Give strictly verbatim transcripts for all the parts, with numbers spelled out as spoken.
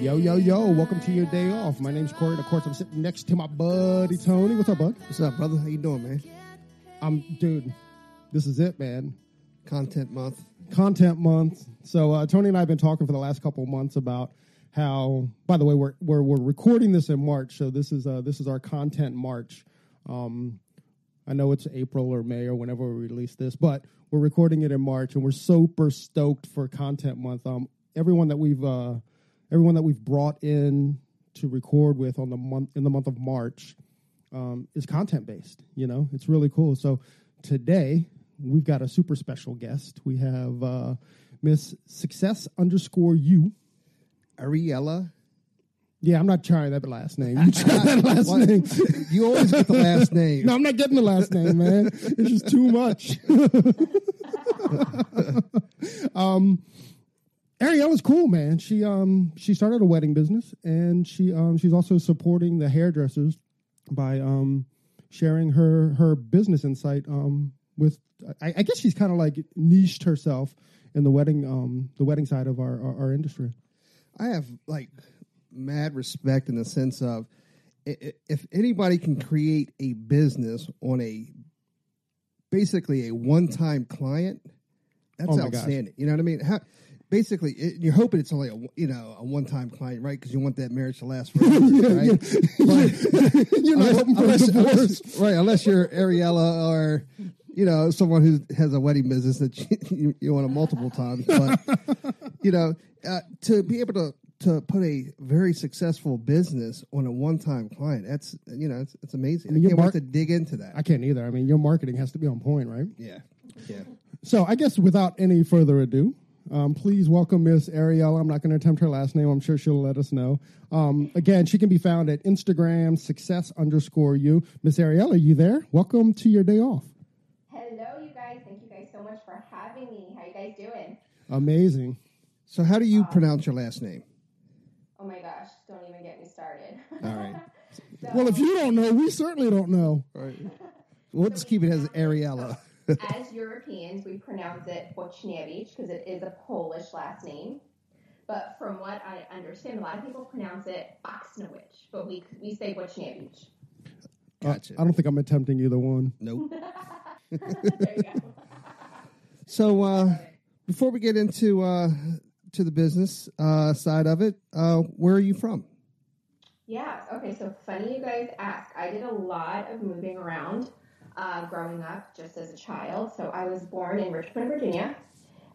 Yo, yo, yo, welcome to your day off. My name's Corey, and of course, I'm sitting next to my buddy, Tony. What's up, bud? What's up, brother? How you doing, man? I'm, dude, this is it, man. Content month. Content month. So, uh, Tony and I have been talking for the last couple of months about how, by the way, we're we're, we're recording this in March, so this is uh, this is our content March. Um, I know it's April or May or whenever we release this, but we're recording it in March, and we're super stoked for content month. Um, everyone that we've... Uh, Everyone that we've brought in to record with on the month in the month of March um, is content based. You know, it's really cool. So today we've got a super special guest. We have uh, Miss Success underscore you, Ariella. Yeah, I'm not trying that last name. You try that last name. You always get the last name. No, I'm not getting the last name, man. It's just too much. um. Ariella's cool, man. She um she started a wedding business, and she um she's also supporting the hairdressers by um sharing her her business insight um with I, I guess she's kind of like niched herself in the wedding um the wedding side of our, our our industry. I have like mad respect in the sense of if anybody can create a business on a basically a one time client, that's oh outstanding. Gosh. You know what I mean? How, Basically, it, you're hoping it's only a you know a one-time client, right? Because you want that marriage to last forever, right? But, you're not unless, hoping for unless, divorce, unless, right? Unless you're Ariella or you know someone who has a wedding business that you, you want to multiple times. But you know, uh, to be able to to put a very successful business on a one-time client, that's you know it's, it's amazing. I, mean, I can't mar- wait to dig into that. I can't either. I mean, your marketing has to be on point, right? Yeah, yeah. So I guess without any further ado. Um, please welcome Miss Ariella. I'm not going to attempt her last name. I'm sure she'll let us know. Um, again, she can be found at Instagram, success underscore you. Miss Ariella, are you there? Welcome to your day off. Hello, you guys. Thank you guys so much for having me. How you guys doing? Amazing. So how do you um, pronounce your last name? Oh, my gosh. Don't even get me started. All right. so, well, if you don't know, we certainly don't know. All right. We'll so just keep it as Ariella. As Europeans, we pronounce it Wojcieniewicz because it is a Polish last name. But from what I understand, a lot of people pronounce it Boxnowicz, but we we say Wojcieniewicz. Gotcha. Uh, I don't think I'm attempting either one. Nope. There you go. So uh, before we get into uh, to the business uh, side of it, uh, where are you from? Yeah. Okay. So funny you guys ask. I did a lot of moving around. Uh, growing up just as a child. So I was born in Richmond, Virginia,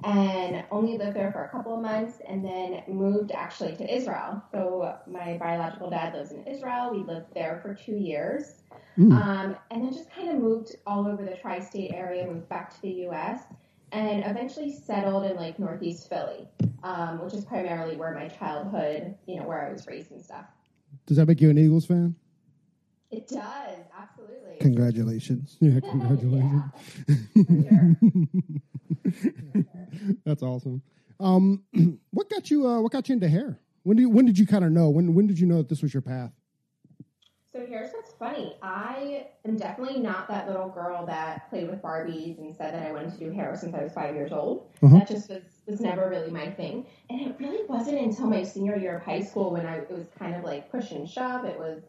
and only lived there for a couple of months and then moved actually to Israel. So my biological dad lives in Israel. We lived there for two years. Mm. Um, and then just kind of moved all over the tri-state area, moved back to the U S, and eventually settled in like Northeast Philly, um, which is primarily where my childhood, you know, where I was raised and stuff. Does that make you an Eagles fan? It does, absolutely. Congratulations. Yeah, congratulations. Yeah, for sure. That's awesome. Um, what got you uh, what got you into hair? When do you, when did you kind of know? When when did you know that this was your path? So here's what's funny. I am definitely not that little girl that played with Barbies and said that I wanted to do hair since I was five years old. Uh-huh. That just was, was never really my thing. And it really wasn't until my senior year of high school when I it was kind of like push and shove. It was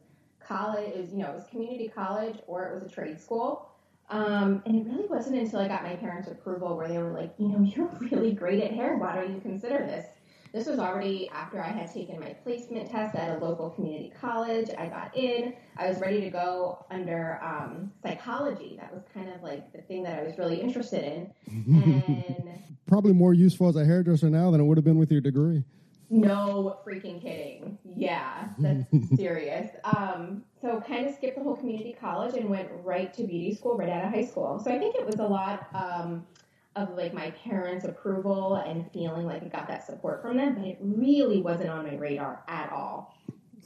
college is, you know, it was community college or it was a trade school. Um, and it really wasn't until I got my parents' approval where they were like, you know, you're really great at hair. Why don't you consider this? This was already after I had taken my placement test at a local community college. I got in. I was ready to go under um, psychology. That was kind of like the thing that I was really interested in. And probably more useful as a hairdresser now than it would have been with your degree. No freaking kidding. Yeah, that's serious. Um, so kind of skipped the whole community college and went right to beauty school right out of high school. So I think it was a lot um, of like my parents' approval and feeling like I got that support from them, but it really wasn't on my radar at all.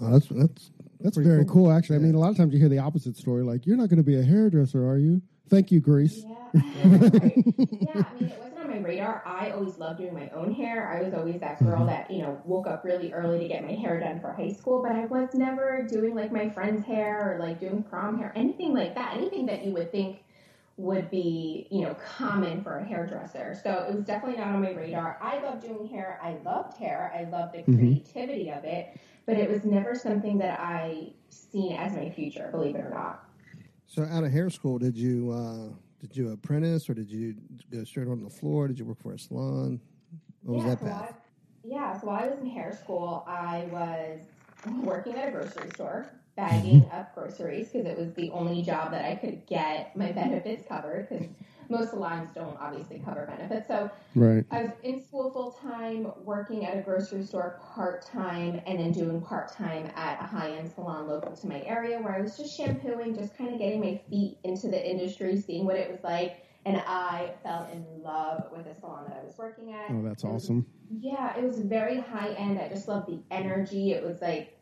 Oh, that's that's that's Pretty very cool, cool actually. Yeah. I mean, a lot of times you hear the opposite story, like, you're not going to be a hairdresser, are you? Thank you, Grace. Yeah, yeah, right. Yeah, I mean, it wasn't on my radar. I always loved doing my own hair. I was always that girl that, you know, woke up really early to get my hair done for high school, but I was never doing, like, my friend's hair or, like, doing prom hair, anything like that, anything that you would think would be, you know, common for a hairdresser. So it was definitely not on my radar. I loved doing hair. I loved hair. I loved the creativity mm-hmm. of it, but it was never something that I seen as my future, believe it or not. So out of hair school, did you uh, did you apprentice or did you go straight on the floor? Did you work for a salon? What yeah, was that so path? I, yeah, so while I was in hair school, I was working at a grocery store, bagging up groceries because it was the only job that I could get my benefits covered because most salons don't obviously cover benefits. So right. I was in school full-time, working at a grocery store part-time, and then doing part-time at a high-end salon local to my area where I was just shampooing, just kind of getting my feet into the industry, seeing what it was like. And I fell in love with the salon that I was working at. Oh, that's awesome. It was, yeah, it was very high-end. I just loved the energy. It was like,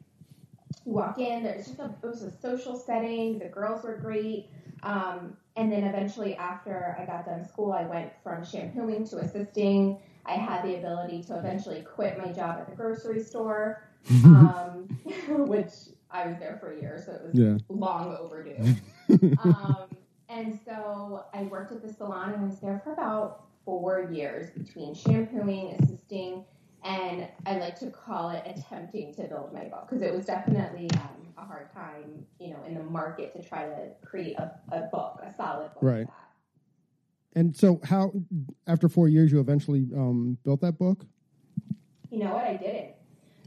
you walk in, there's just a, it was a social setting. The girls were great. Um, and then eventually after I got done school, I went from shampooing to assisting. I had the ability to eventually quit my job at the grocery store, um, which I was there for a year, so it was yeah. long overdue. um, and so I worked at the salon, and I was there for about four years between shampooing, assisting, and I like to call it attempting to build my book because it was definitely um, a hard time, you know, in the market to try to create a, a book, a solid book. Right. Like that. And so how, after four years, you eventually um, built that book? You know what? I didn't.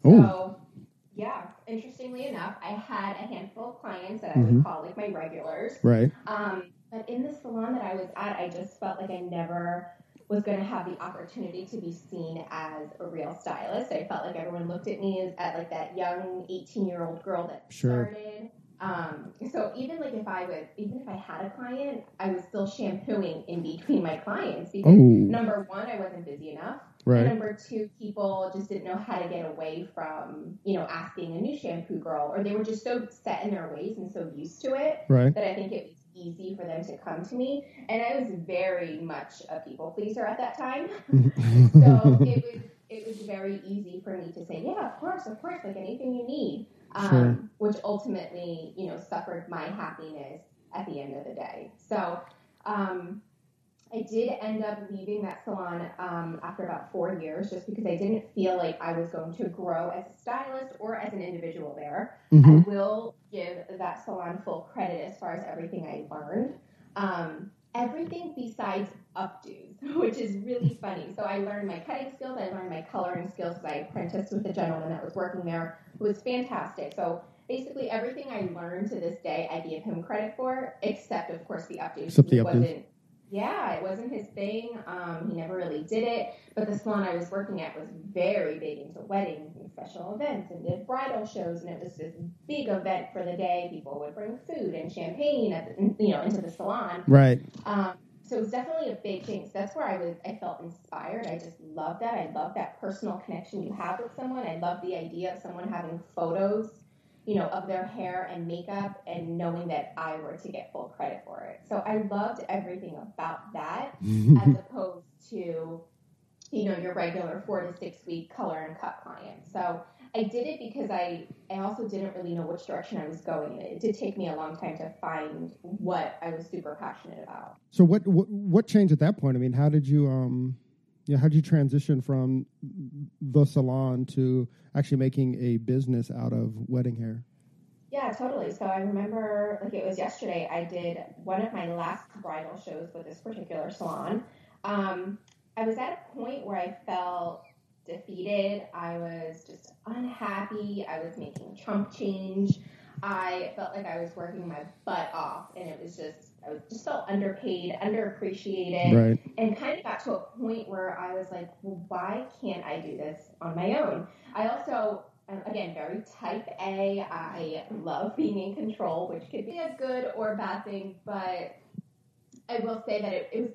Oh. So, yeah. Interestingly enough, I had a handful of clients that I mm-hmm. would call like my regulars. Right. Um, but in the salon that I was at, I just felt like I never was going to have the opportunity to be seen as a real stylist. I felt like everyone looked at me as at like that young eighteen-year-old girl that sure. started. Um, so even like if I would, even if I had a client, I was still shampooing in between my clients because oh. number one, I wasn't busy enough. Right. And number two, people just didn't know how to get away from, you know, asking a new shampoo girl, or they were just so set in their ways and so used to it right. that I think it was easy for them to come to me, and I was very much a people pleaser at that time. So it was it was very easy for me to say, yeah, of course, of course, like anything you need, um, sure. which ultimately, you know, suffered my happiness at the end of the day. So um, I did end up leaving that salon um, after about four years, just because I didn't feel like I was going to grow as a stylist or as an individual there. Mm-hmm. I will give that salon full credit as far as everything I learned. Um, everything besides updos, which is really funny. So I learned my cutting skills. I learned my coloring skills. I apprenticed with a gentleman that was working there who was fantastic. So basically everything I learned to this day, I give him credit for, except, of course, the updos. Except the updos. Wasn't Yeah, it wasn't his thing. Um, he never really did it. But the salon I was working at was very big into weddings and special events and did bridal shows. And it was this big event for the day. People would bring food and champagne at the, you know, into the salon. Right. Um, so it was definitely a big thing. So that's where I was. I felt inspired. I just love that. I love that personal connection you have with someone. I love the idea of someone having photos, you know, of their hair and makeup and knowing that I were to get full credit for it. So I loved everything about that as opposed to, you know, your regular four to six week color and cut client. So I did it because I, I also didn't really know which direction I was going. It did take me a long time to find what I was super passionate about. So what, what, what changed at that point? I mean, how did you, um, yeah, how did you transition from the salon to actually making a business out of wedding hair? Yeah, totally. So I remember, like it was yesterday, I did one of my last bridal shows with this particular salon. Um, I was at a point where I felt defeated. I was just unhappy. I was making chump change. I felt like I was working my butt off, and it was just, I was just so underpaid, underappreciated, right. and kind of got to a point where I was like, well, why can't I do this on my own? I also, again, very type A. I love being in control, which could be a good or bad thing, but I will say that it, it was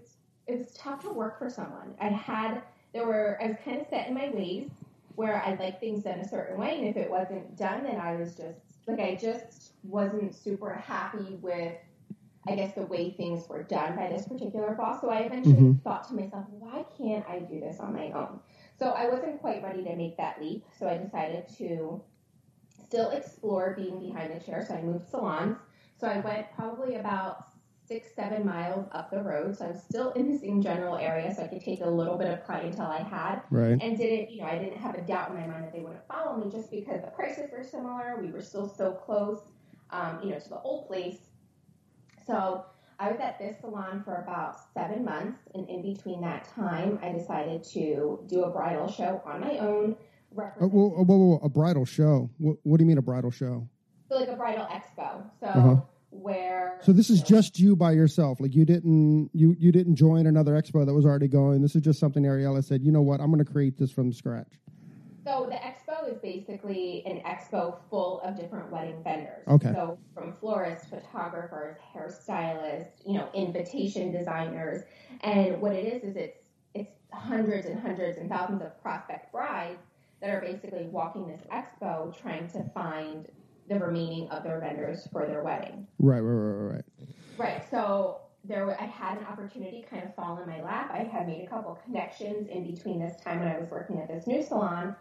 it was tough to work for someone. I had, there were, I was kind of set in my ways where I like things done a certain way, and if it wasn't done, then I was just, like, I just wasn't super happy with, I guess, the way things were done by this particular boss. So I eventually mm-hmm. thought to myself, why can't I do this on my own? So I wasn't quite ready to make that leap, so I decided to still explore being behind the chair, so I moved salons. So I went probably about six, seven miles up the road, so I was still in the same general area, so I could take a little bit of clientele I had, right. and didn't, you know, I didn't have a doubt in my mind that they wouldn't follow me just because the prices were similar, we were still so close, um, you know, to the old place. So I was at this salon for about seven months, and in between that time, I decided to do a bridal show on my own. Represent- oh, whoa, whoa, whoa, a bridal show? What, what do you mean a bridal show? So like a bridal expo, so... Uh-huh. Where so this is just you by yourself, like you didn't you you didn't join another expo that was already going. This is just something Ariella said, you know what, I'm going to create this from scratch. So the expo is basically an expo full of different wedding vendors. Okay. So from florists, photographers, hairstylists, you know, invitation designers, and what it is is it's it's hundreds and hundreds and thousands of prospect brides that are basically walking this expo trying to find the remaining of their vendors for their wedding. Right, right, right, right. Right, so there, were, I had an opportunity kind of fall in my lap. I had made a couple connections in between this time when I was working at this new salon.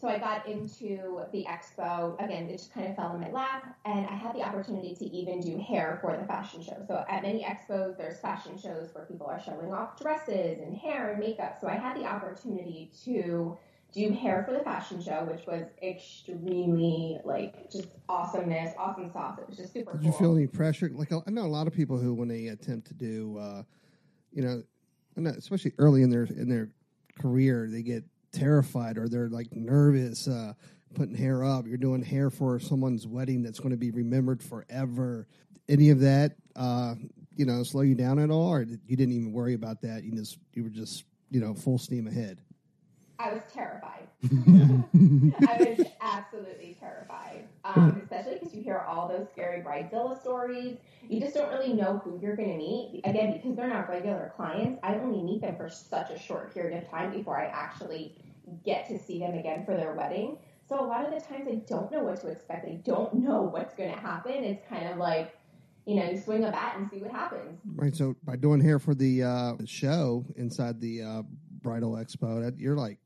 So I got into the expo. Again, it just kind of fell in my lap, and I had the opportunity to even do hair for the fashion show. So at many expos, there's fashion shows where people are showing off dresses and hair and makeup. So I had the opportunity to do hair for the fashion show, which was extremely, like, just awesomeness, awesome sauce. It was just super cool. Did you feel any pressure? Like, I know a lot of people who, when they attempt to do, uh, you know, especially early in their in their career, they get terrified or they're, like, nervous uh, putting hair up. You're doing hair for someone's wedding that's going to be remembered forever. Any of that, uh, you know, slow you down at all? Or you didn't even worry about that? You just You were just, you know, full steam ahead? I was terrified. I was absolutely terrified, um, especially because you hear all those scary bridezilla stories. You just don't really know who you're going to meet. Again, because they're not regular clients, I only meet them for such a short period of time before I actually get to see them again for their wedding. So a lot of the times I don't know what to expect. I don't know what's going to happen. It's kind of like, you know, you swing a bat and see what happens. Right, so by doing hair for the uh, show inside the uh, bridal expo, that, you're like,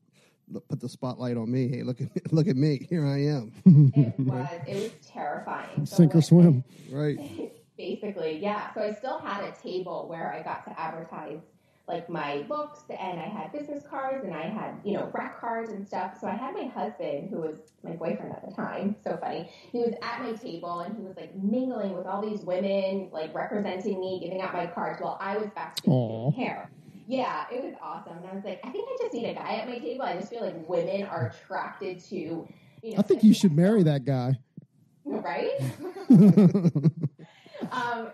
put the spotlight on me. Hey, look at look at me. Here I am. It was it was terrifying. So Sink like, or swim, right? Basically, yeah. So I still had a table where I got to advertise like my books, and I had business cards, and I had you know rec cards and stuff. So I had my husband, who was my boyfriend at the time. So funny. He was at my table, and he was like mingling with all these women, like representing me, giving out my cards while I was backstage doing hair. Yeah, it was awesome. And I was like, I think I just need a guy at my table. I just feel like women are attracted to, you know. I think you should marry that guy. Right? um,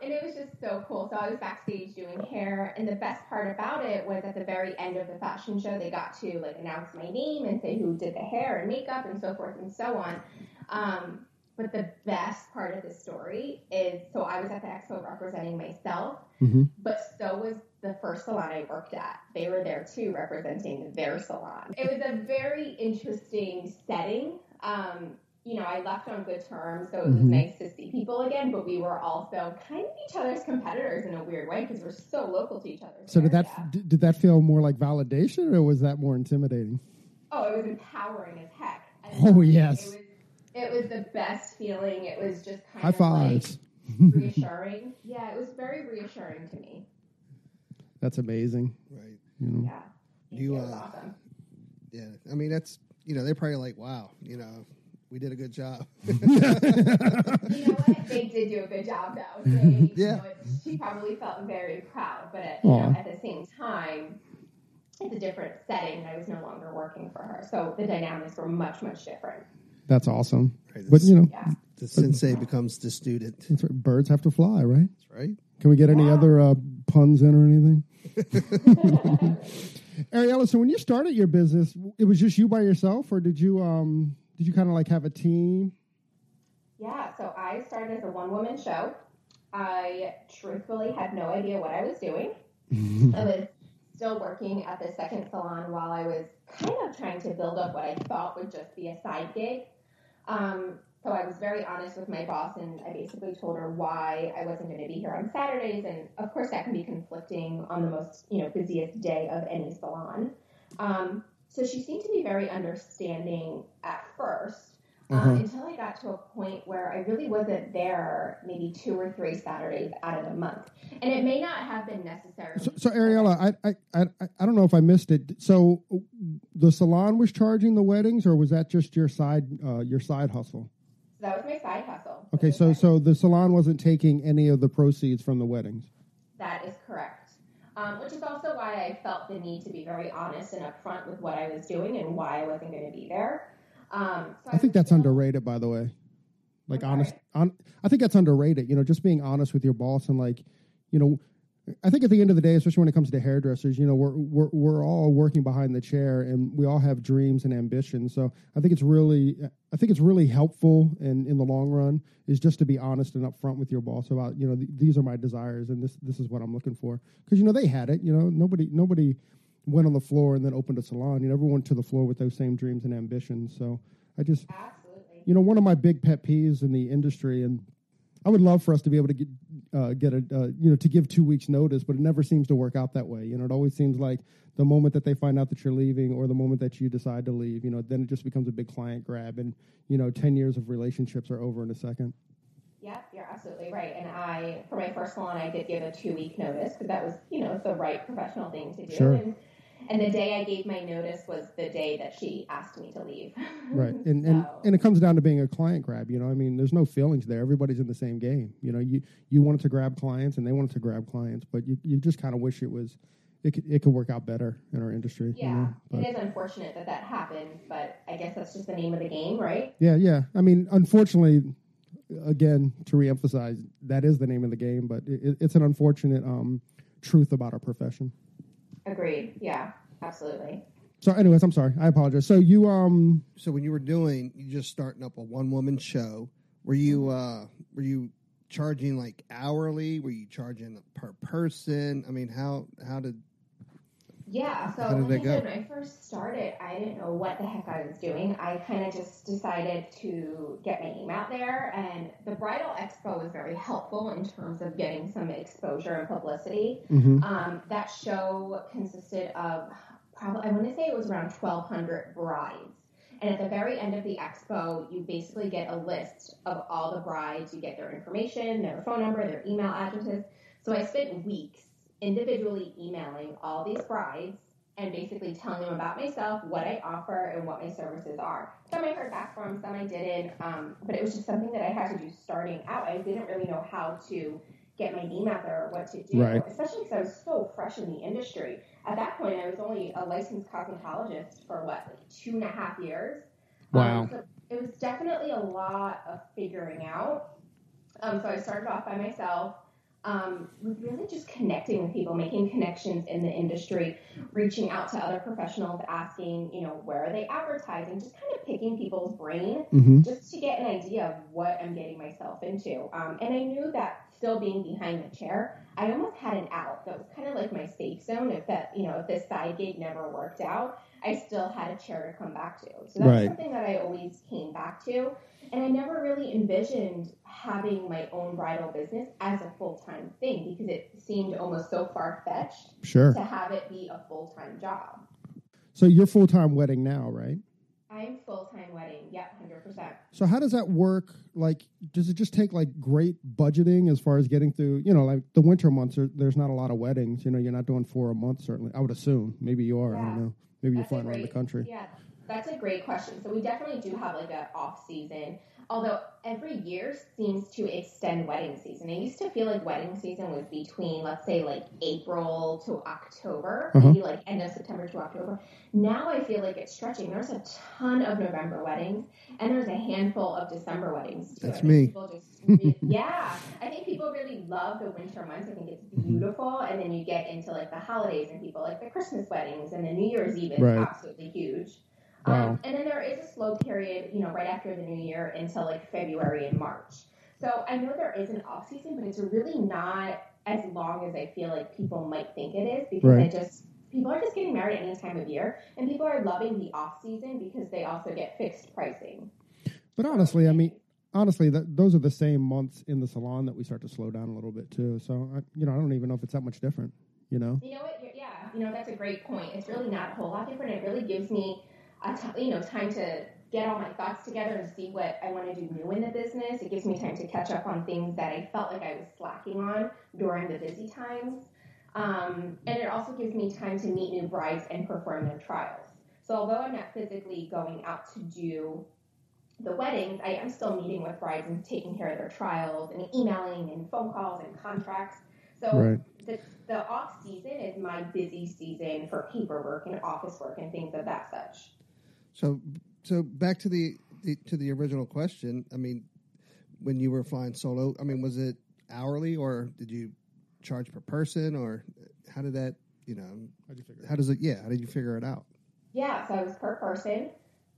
and it was just so cool. So I was backstage doing hair. And the best part about it was at the very end of the fashion show, they got to like announce my name and say who did the hair and makeup and so forth and so on. Um, but the best part of the story is, so I was at the expo representing myself, mm-hmm. but so was the first salon I worked at. They were there too, representing their salon. It was a very interesting setting. Um, you know, I left on good terms, so it was mm-hmm. nice to see people again, but we were also kind of each other's competitors in a weird way because we're so local to each other. So did that, yeah. did that feel more like validation, or was that more intimidating? Oh, it was empowering as heck. Oh, yes. It was, it was the best feeling. It was just kind High of fives. Like reassuring. Yeah, it was very reassuring to me. That's amazing. Right. You know? Yeah. Thank you, you uh, awesome. Yeah. I mean, that's, you know, they're probably like, wow, you know, we did a good job. You know what? They did do a good job, though. They, yeah. You know, it, she probably felt very proud, but at, you know, at the same time, it's a different setting, and I was no longer working for her. So the dynamics were much, much different. That's awesome. Right, but, you know, yeah. The sensei becomes the student. That's right. Birds have to fly, right? That's right. Can we get any wow. other uh, puns in or anything? Ariella, so when you started your business, it was just you by yourself, or did you um, did you kind of like have a team? Yeah, so I started as a one-woman show. I truthfully had no idea what I was doing. I was still working at the second salon while I was kind of trying to build up what I thought would just be a side gig. Um, so I was very honest with my boss, and I basically told her why I wasn't going to be here on Saturdays. And, of course, that can be conflicting on the most, you know, busiest day of any salon. Um, so she seemed to be very understanding at first. Mm-hmm. Um, until I got to a point where I really wasn't there maybe two or three Saturdays out of the month. And it may not have been necessary. So, so Ariella, I, I, I, I don't know if I missed it. So the salon was charging the weddings, or was that just your side uh, your side hustle? That was my side hustle. Okay, so, so the salon wasn't taking any of the proceeds from the weddings. That is correct. Um, which is also why I felt the need to be very honest and upfront with what I was doing and why I wasn't going to be there. Um, so I, I think that's still underrated, by the way. Like, okay. honest, on, I think that's underrated, you know, just being honest with your boss. And like, you know, I think at the end of the day, especially when it comes to hairdressers, you know, we're, we're, we're all working behind the chair, and we all have dreams and ambitions. So I think it's really, I think it's really helpful in, in the long run is just to be honest and upfront with your boss about, you know, th- these are my desires, and this, this is what I'm looking for. 'Cause you know, they had it, you know, nobody, nobody, went on the floor and then opened a salon. You know, everyone to the floor with those same dreams and ambitions. So I just, Absolutely. you know, one of my big pet peeves in the industry, and I would love for us to be able to get, uh, get a, uh, you know, to give two weeks notice, but it never seems to work out that way. You know, it always seems like the moment that they find out that you're leaving, or the moment that you decide to leave, you know, then it just becomes a big client grab, and, you know, ten years of relationships are over in a second. Yeah, you're absolutely right. And I, for my first salon, I did give a two week notice, because that was, you know, the right professional thing to do. Sure. And, and the day I gave my notice was the day that she asked me to leave. Right. And, so. and and it comes down to being a client grab. You know, I mean, there's no feelings there. Everybody's in the same game. You know, you, you wanted to grab clients, and they wanted to grab clients, but you, you just kind of wish it was, it could, it could work out better in our industry. Yeah. You know? But it is unfortunate that that happened, but I guess that's just the name of the game, right? Yeah. Yeah. I mean, unfortunately, again, to reemphasize, that is the name of the game, but it, it's an unfortunate um, truth about our profession. Agreed. Yeah, absolutely. So anyways, I'm sorry. I apologize. So you... um, So when you were doing, you just starting up a one-woman show, were you uh, were you charging like hourly? Were you charging per person? I mean, how, how did... Yeah, so when I, when I first started, I didn't know what the heck I was doing. I kind of just decided to get my name out there, and the Bridal Expo was very helpful in terms of getting some exposure and publicity. Mm-hmm. Um, that show consisted of probably, I want to say it was around twelve hundred brides. And at the very end of the expo, you basically get a list of all the brides. You get their information, their phone number, their email addresses. So I spent weeks individually emailing all these brides and basically telling them about myself, what I offer, and what my services are. Some I heard back from, some I didn't, um, but it was just something that I had to do starting out. I didn't really know how to get my name out there or what to do, right. Especially because I was so fresh in the industry. At that point, I was only a licensed cosmetologist for, what, like two and a half years? Wow. Um, so it was definitely a lot of figuring out. Um, so I started off by myself. Um, really just connecting with people, making connections in the industry, reaching out to other professionals, asking, you know, where are they advertising, just kind of picking people's brain mm-hmm. just to get an idea of what I'm getting myself into. Um, and I knew that still being behind the chair, I almost had an out. That was kind of like my safe zone. If that, you know, if this side gig never worked out, I still had a chair to come back to. So that's right. something that I always came back to. And I never really envisioned having my own bridal business as a full-time thing, because it seemed almost so far-fetched sure. to have it be a full-time job. So you're full-time wedding now, right? I'm full-time wedding, yep, one hundred percent. So how does that work? Like, does it just take, like, great budgeting as far as getting through, you know, like the winter months, are, there's not a lot of weddings. You know, you're not doing four a month, certainly. I would assume. Maybe you are. Yeah. I don't know. Maybe That's you're flying great, around the country. Yeah. that's a great question. So we definitely do have like an off season, although every year seems to extend wedding season. I used to feel like wedding season was between, let's say, like April to October, mm-hmm. maybe like end of September to October. Now I feel like it's stretching. There's a ton of November weddings, and there's a handful of December weddings too. That's me. People just really, yeah, I think people really love the winter months. I think it's beautiful, and then you get into like the holidays and people like the Christmas weddings and the New Year's Eve is right. absolutely huge. Wow. Um, and then there is a slow period, you know, right after the new year until like February and March. So I know there is an off season, but it's really not as long as I feel like people might think it is, because right. I just people are just getting married any time of year, and people are loving the off season because they also get fixed pricing. But honestly, I mean, honestly, that, those are the same months in the salon that we start to slow down a little bit too. So I, you know, I don't even know if it's that much different. You know. You know what? You're, yeah. You know, that's a great point. It's really not a whole lot different. It really gives me. A t- you know, time to get all my thoughts together and see what I want to do new in the business. It gives me time to catch up on things that I felt like I was slacking on during the busy times. Um, and it also gives me time to meet new brides and perform their trials. So although I'm not physically going out to do the weddings, I am still meeting with brides and taking care of their trials and emailing and phone calls and contracts. So right. the, the off season is my busy season for paperwork and office work and things of that such. So, so back to the, the to the original question. I mean, when you were flying solo, I mean, was it hourly or did you charge per person, or how did that, you know, how did you figure it? How does it? Yeah, how did you figure it out? Yeah, so it was per person.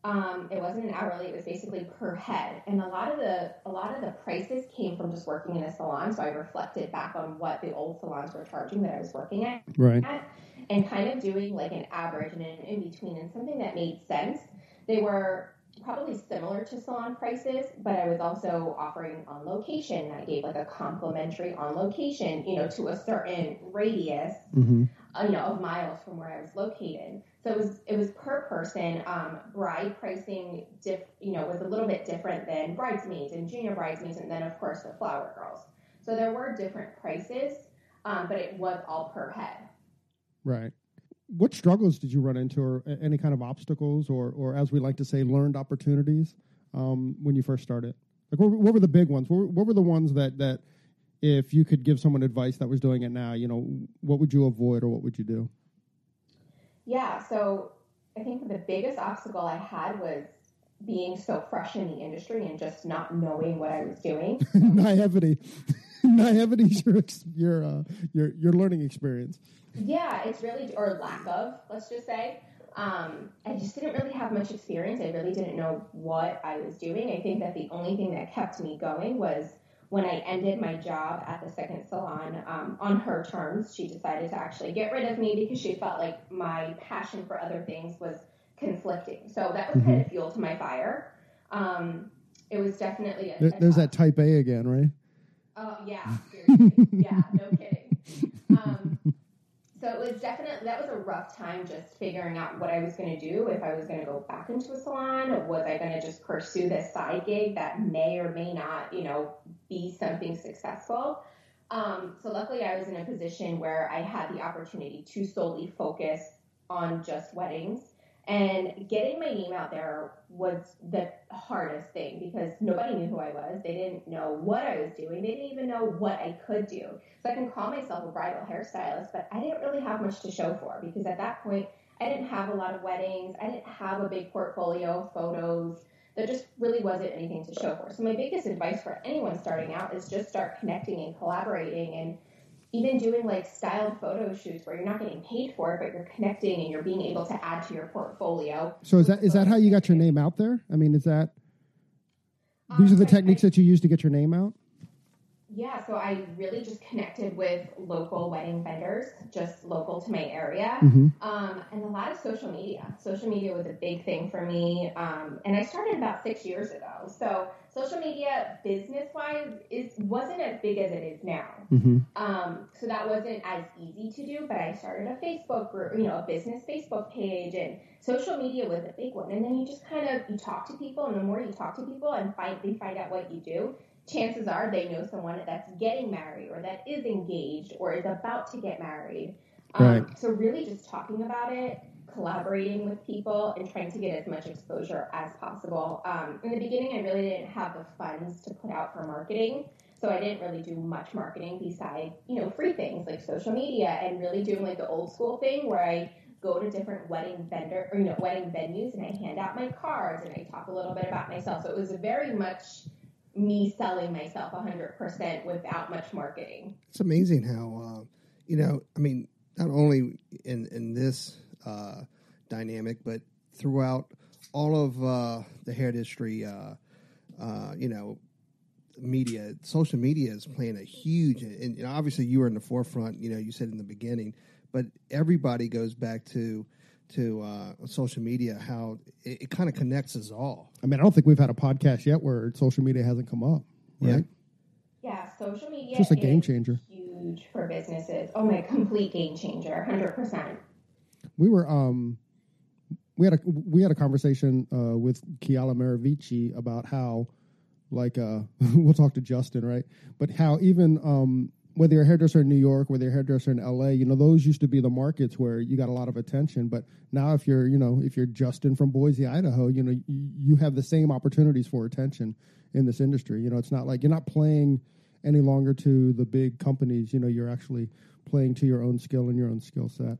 Um, it wasn't an hourly; it was basically per head. And a lot of the a lot of the prices came from just working in a salon. So I reflected back on what the old salons were charging that I was working at. Right. At. And kind of doing like an average and an in-between and something that made sense. They were probably similar to salon prices, but I was also offering on location. I gave like a complimentary on location, you know, to a certain radius, mm-hmm. uh, you know, of miles from where I was located. So it was it was per person. Um, bride pricing, diff, you know, was a little bit different than bridesmaids and junior bridesmaids, and then of course the flower girls. So there were different prices, um, but it was all per head. Right. What struggles did you run into, or any kind of obstacles, or, or as we like to say, learned opportunities um, when you first started? Like, what, what were the big ones? What were, what were the ones that, that if you could give someone advice that was doing it now, you know, what would you avoid or what would you do? Yeah, so I think the biggest obstacle I had was being so fresh in the industry and just not knowing what I was doing. Naivety. Naivety's your your, uh, your your learning experience. Yeah, it's really, or lack of, let's just say. Um, I just didn't really have much experience. I really didn't know what I was doing. I think that the only thing that kept me going was when I ended my job at the second salon, um, on her terms. She decided to actually get rid of me because she felt like my passion for other things was conflicting. So that was mm-hmm. kind of fuel to my fire. Um, it was definitely a, there, a there's job. That type A again, right? Oh, yeah, seriously. Yeah, no kidding. Um, so it was definitely, that was a rough time just figuring out what I was going to do, if I was going to go back into a salon, or was I going to just pursue this side gig that may or may not, you know, be something successful. Um, so luckily I was in a position where I had the opportunity to solely focus on just weddings. And getting my name out there was the hardest thing because nobody knew who I was. They didn't know what I was doing. They didn't even know what I could do. So I can call myself a bridal hairstylist, but I didn't really have much to show for because at that point, I didn't have a lot of weddings. I didn't have a big portfolio of photos. There just really wasn't anything to show for. So my biggest advice for anyone starting out is just start connecting and collaborating, and even doing like styled photo shoots where you're not getting paid for it, but you're connecting and you're being able to add to your portfolio. So is that is that how you got your name out there? I mean, is that, these um, are the techniques I, that you use to get your name out? Yeah, so I really just connected with local wedding vendors, just local to my area, mm-hmm. um, and a lot of social media. Social media was a big thing for me, um, and I started about six years ago. So social media, business-wise, is wasn't as big as it is now. Mm-hmm. Um, so that wasn't as easy to do, but I started a Facebook group, you know, a business Facebook page, and social media was a big one. And then you just kind of, you talk to people, and the more you talk to people and find they find out what you do, chances are they know someone that's getting married or that is engaged or is about to get married. Um, right. So really just talking about it, collaborating with people and trying to get as much exposure as possible. Um, in the beginning, I really didn't have the funds to put out for marketing, so I didn't really do much marketing besides, you know, free things like social media and really doing like the old school thing where I go to different wedding vendor or you know wedding venues and I hand out my cards and I talk a little bit about myself. So it was very much me selling myself one hundred percent without much marketing. It's amazing how uh, you know, I mean, not only in in this uh, dynamic, but throughout all of uh, the hairdistry, uh, uh, you know. media, social media is playing a huge, and, and obviously you were in the forefront, you know, you said in the beginning, but everybody goes back to to uh, social media, how it, it kind of connects us all. I mean, I don't think we've had a podcast yet where social media hasn't come up, right? Yeah, yeah social media just a game is changer. Huge for businesses. Oh my, complete game changer, one hundred percent. We were, um, we had a, we had a conversation uh, with Kiala Meravici about how Like, uh, we'll talk to Justin, right? But how even um, whether you're a hairdresser in New York, whether you're a hairdresser in L A, you know, those used to be the markets where you got a lot of attention. But now if you're, you know, if you're Justin from Boise, Idaho, you know, you, you have the same opportunities for attention in this industry. You know, it's not like you're not playing any longer to the big companies. You know, you're actually playing to your own skill and your own skill set.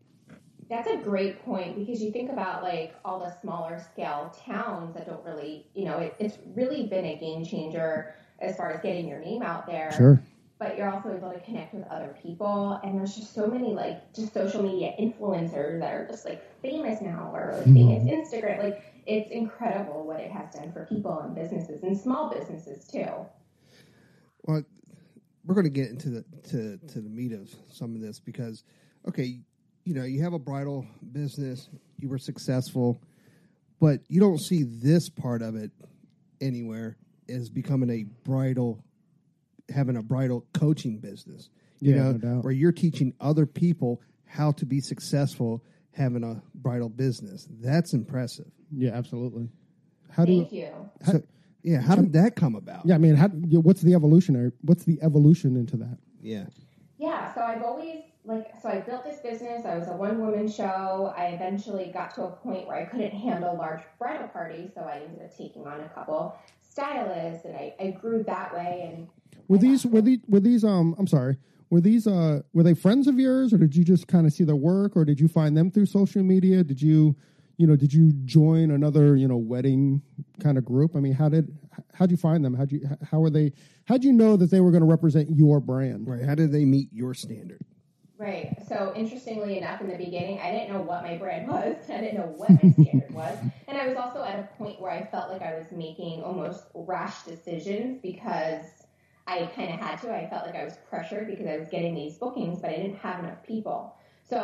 That's a great point, because you think about, like, all the smaller scale towns that don't really, you know, it, it's really been a game changer as far as getting your name out there. Sure. But you're also able to connect with other people. And there's just so many, like, just social media influencers that are just, like, famous now or like, famous mm-hmm. Instagram. Like, it's incredible what it has done for people and businesses and small businesses, too. Well, we're going to get into the to, to the meat of some of this because, okay, you know, you have a bridal business, you were successful, but you don't see this part of it anywhere as becoming a bridal, having a bridal coaching business, you yeah, know, no where you're teaching other people how to be successful having a bridal business. That's impressive. Yeah, absolutely. How do Thank you. you. How, yeah. How did that come about? Yeah. I mean, how, what's the evolutionary, what's the evolution into that? Yeah. Yeah. So I've always, Like, so I built this business. I was a one-woman show. I eventually got to a point where I couldn't handle large bridal parties, so I ended up taking on a couple stylists, and I, I grew that way. And were these were these were these um I'm sorry were these uh were they friends of yours, or did you just kind of see their work, or did you find them through social media? Did you you know did you join another you know wedding kind of group? I mean, how did how'd you find them? How'd you how were they? How'd you know that they were going to represent your brand? Right. How did they meet your standard? Right. So interestingly enough, in the beginning, I didn't know what my brand was. I didn't know what my standard was. And I was also at a point where I felt like I was making almost rash decisions because I kind of had to. I felt like I was pressured because I was getting these bookings, but I didn't have enough people. So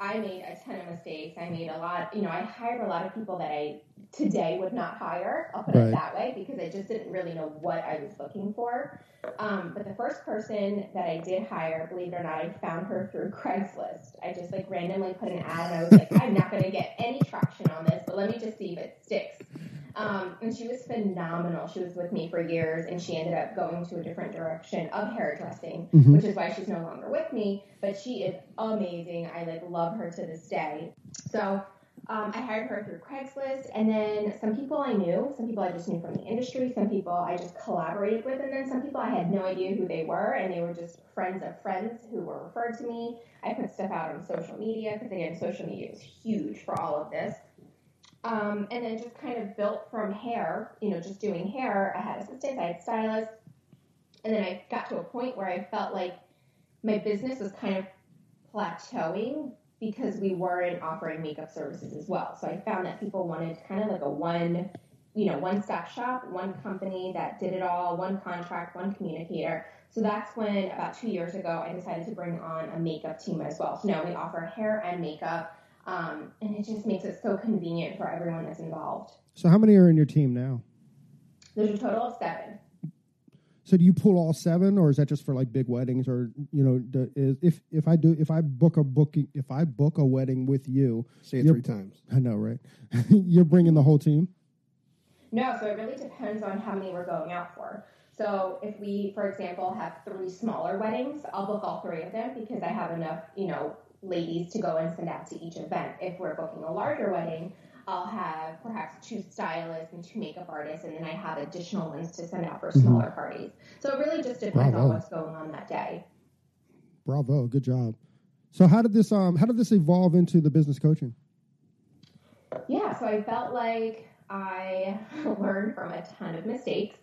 I made a ton of mistakes. I made a lot, you know, I hired a lot of people that I today would not hire. I'll put right. it that way, because I just didn't really know what I was looking for. Um, but the first person that I did hire, believe it or not, I found her through Craigslist. I just like randomly put an ad and I was like, I'm not going to get any traction on this, but let me just see if it sticks. Um, and she was phenomenal. She was with me for years, and she ended up going to a different direction of hairdressing, mm-hmm. which is why she's no longer with me. But she is amazing. I like love her to this day. So um, I hired her through Craigslist, and then some people I knew, some people I just knew from the industry, some people I just collaborated with, and then some people I had no idea who they were, and they were just friends of friends who were referred to me. I put stuff out on social media because, again, social media is huge for all of this. Um, and then just kind of built from hair, you know, just doing hair. I had assistants, I had stylists, and then I got to a point where I felt like my business was kind of plateauing because we weren't offering makeup services as well. So I found that people wanted kind of like a one, you know, one-stop shop, one company that did it all, one contract, one communicator. So that's when about two years ago I decided to bring on a makeup team as well. So now we offer hair and makeup. Um, and it just makes it so convenient for everyone that's involved. So how many are in your team now? There's a total of seven. So do you pull all seven, or is that just for like big weddings, or, you know, do, is, if, if I do, if I book a booking, if I book a wedding with you, say it three times. I know, right? You're bringing the whole team? No. So it really depends on how many we're going out for. So if we, for example, have three smaller weddings, I'll book all three of them because I have enough, you know, ladies to go and send out to each event. If we're booking a larger wedding, I'll have perhaps two stylists and two makeup artists, and then I have additional ones to send out for smaller mm-hmm. parties. So it really just depends Bravo. on what's going on that day. Bravo, good job. So how did this um how did this evolve into the business coaching? Yeah, so I felt like I learned from a ton of mistakes.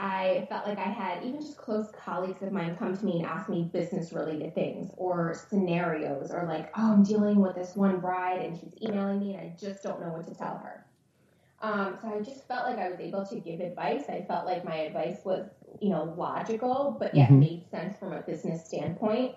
I felt like I had even just close colleagues of mine come to me and ask me business-related things or scenarios or like, oh, I'm dealing with this one bride and she's emailing me and I just don't know what to tell her. Um, so I just felt like I was able to give advice. I felt like my advice was, you know, logical, but yet mm-hmm. made sense from a business standpoint.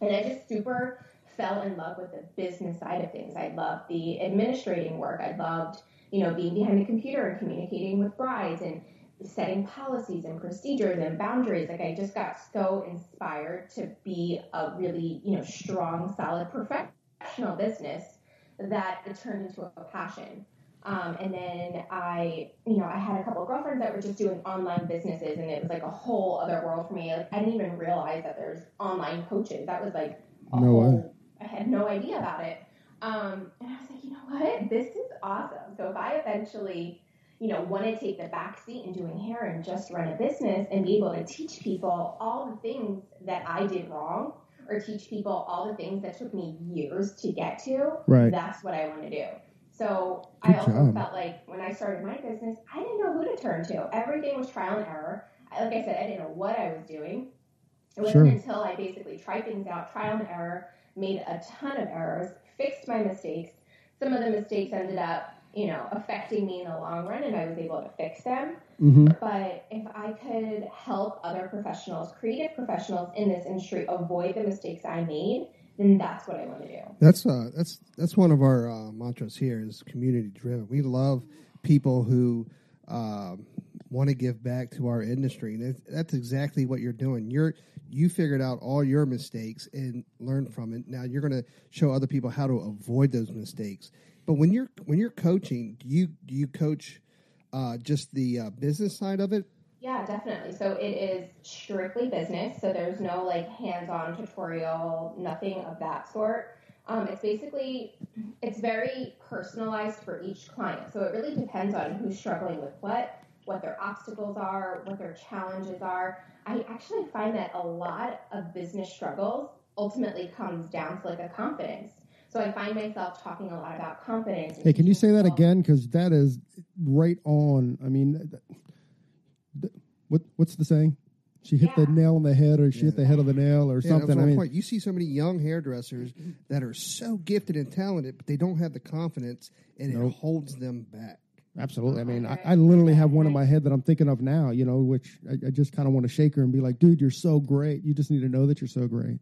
And I just super fell in love with the business side of things. I loved the administrating work. I loved, you know, being behind the computer and communicating with brides and setting policies and procedures and boundaries. Like I just got so inspired to be a really, you know, strong, solid professional business that it turned into a passion. Um, and then I, you know, I had a couple of girlfriends that were just doing online businesses and it was like a whole other world for me. Like I didn't even realize that there's online coaches. That was like, a no whole, I had no idea about it. Um, and I was like, you know what, this is awesome. So if I eventually, you know, want to take the back seat and doing hair and just run a business and be able to teach people all the things that I did wrong or teach people all the things that took me years to get to, right. That's what I want to do. So Good I also job. felt like when I started my business, I didn't know who to turn to. Everything was trial and error. Like I said, I didn't know what I was doing. It wasn't sure. until I basically tried things out, trial and error, made a ton of errors, fixed my mistakes. Some of the mistakes ended up, you know, affecting me in the long run, and I was able to fix them. Mm-hmm. But if I could help other professionals, creative professionals in this industry, avoid the mistakes I made, then that's what I want to do. That's uh, that's that's one of our uh, mantras here is community driven. We love people who uh, want to give back to our industry, and that's exactly what you're doing. You're you figured out all your mistakes and learned from it. Now you're going to show other people how to avoid those mistakes. But when you're when you're coaching, do you do you coach uh, just the uh, business side of it? Yeah, definitely. So it is strictly business. So there's no like hands-on tutorial, nothing of that sort. Um, it's basically it's very personalized for each client. So it really depends on who's struggling with what, what their obstacles are, what their challenges are. I actually find that a lot of business struggles ultimately comes down to like a confidence. So I find myself talking a lot about confidence. Hey, can you say that again? Because that is right on. I mean, th- what what's the saying? She hit yeah. the nail on the head or she yeah. hit the head of the nail or yeah, something. I mean, point. You see so many young hairdressers that are so gifted and talented, but they don't have the confidence, and nope. it holds them back. Absolutely. I mean, I, I literally have one in my head that I'm thinking of now, you know, which I, I just kind of want to shake her and be like, dude, you're so great. You just need to know that you're so great.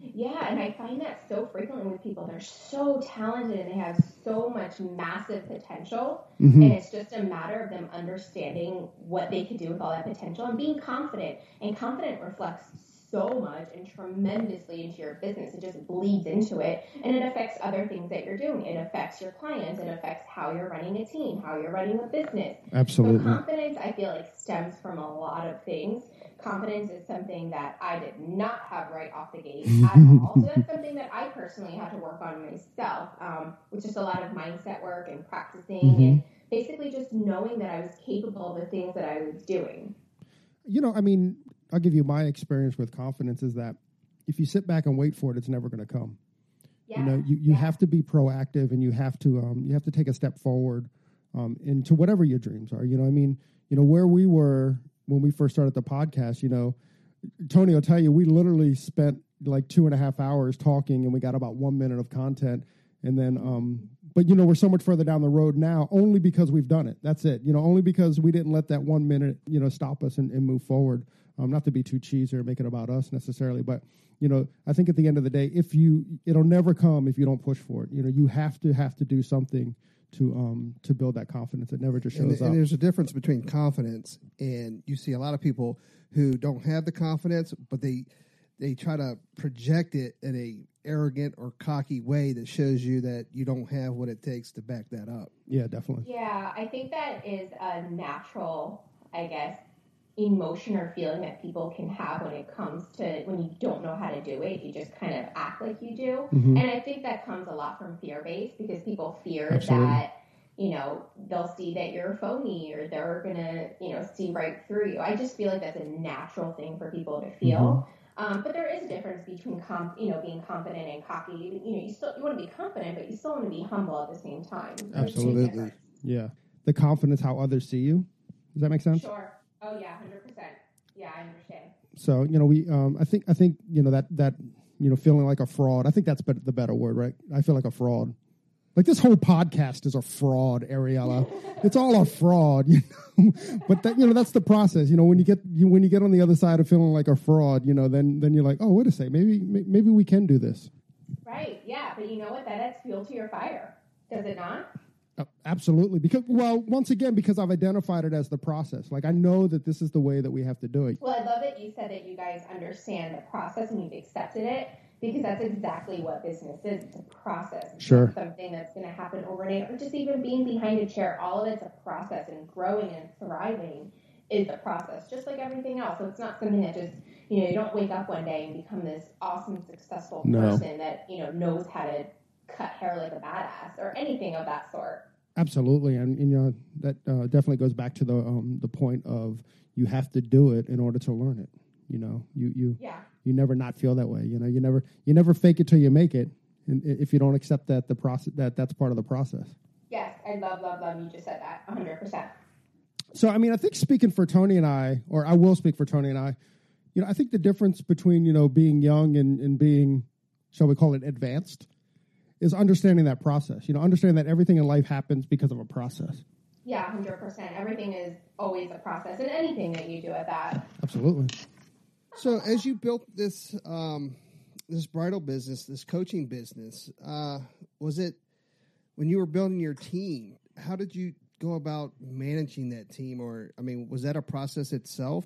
Yeah, and I find that so frequently with people. They're so talented and they have so much massive potential. Mm-hmm. And it's just a matter of them understanding what they can do with all that potential and being confident. And confident reflects so much and tremendously into your business. It just bleeds into it. And it affects other things that you're doing. It affects your clients. It affects how you're running a team, how you're running a business. Absolutely. So confidence, I feel like, stems from a lot of things. Confidence is something that I did not have right off the gate at all. So that's something that I personally had to work on myself, um, which is a lot of mindset work and practicing mm-hmm. and basically just knowing that I was capable of the things that I was doing. You know, I mean, I'll give you my experience with confidence is that if you sit back and wait for it, it's never going to come. Yeah. You know, you, you yeah. have to be proactive and you have to um, you have to take a step forward um, into whatever your dreams are. You know, I mean, you know, where we were when we first started the podcast, you know, Tony will tell you, we literally spent like two and a half hours talking and we got about one minute of content. And then, um, but, you know, we're so much further down the road now only because we've done it. That's it. You know, only because we didn't let that one minute, you know, stop us and, and move forward. Um, not to be too cheesy or make it about us necessarily, but, you know, I think at the end of the day, if you, it'll never come if you don't push for it. You know, you have to have to do something to um to build that confidence. It never just shows and, up. And there's a difference between confidence and you see a lot of people who don't have the confidence, but they they try to project it in a arrogant or cocky way that shows you that you don't have what it takes to back that up. Yeah, definitely. Yeah, I think that is a natural, I guess, emotion or feeling that people can have when it comes to when you don't know how to do it, you just kind of act like you do. Mm-hmm. And I think that comes a lot from fear-based, because people fear Absolutely. that, you know, they'll see that you're phony or they're going to, you know, see right through you. I just feel like that's a natural thing for people to feel. Mm-hmm. Um, but there is a difference between, comp- you know, being confident and cocky. You, you know, you still you want to be confident, but you still want to be humble at the same time. There's Absolutely. Yeah. The confidence, how others see you. Does that make sense? Sure. Oh yeah, one hundred percent. Yeah, I understand. So, you know, we um I think I think, you know, that that you know, feeling like a fraud. I think that's the better word, right? I feel like a fraud. Like this whole podcast is a fraud, Ariella. It's all a fraud, you know. But that, you know, that's the process. You know, when you get you when you get on the other side of feeling like a fraud, you know, then then you're like, "Oh, wait a second. Maybe maybe we can do this." Right. Yeah, but you know what? That adds fuel to your fire. Does it not? Uh, absolutely. Because, well, once again, because I've identified it as the process. Like, I know that this is the way that we have to do it. Well, I love that you said that you guys understand the process and you've accepted it, because that's exactly what business is. It's a process. It's sure. something that's going to happen overnight, or just even being behind a chair. All of it's a process, and growing and thriving is a process, just like everything else. So it's not something that just, you know, you don't wake up one day and become this awesome, successful no. person that, you know, knows how to cut hair like a badass or anything of that sort. Absolutely. And, and you know, that uh, definitely goes back to the um, the point of you have to do it in order to learn it. You know, you you yeah. you never not feel that way. You know, you never you never fake it till you make it. And if you don't accept that the process, that that's part of the process. Yes. I love, love, love. You just said that one hundred percent. So, I mean, I think speaking for Tony and I, or I will speak for Tony and I, you know, I think the difference between, you know, being young and, and being, shall we call it, advanced, is understanding that process. You know, understanding that everything in life happens because of a process. Yeah, one hundred percent. Everything is always a process, and anything that you do at that. Absolutely. So as you built this um, this bridal business, this coaching business, uh, was it when you were building your team, how did you go about managing that team? Or, I mean, was that a process itself?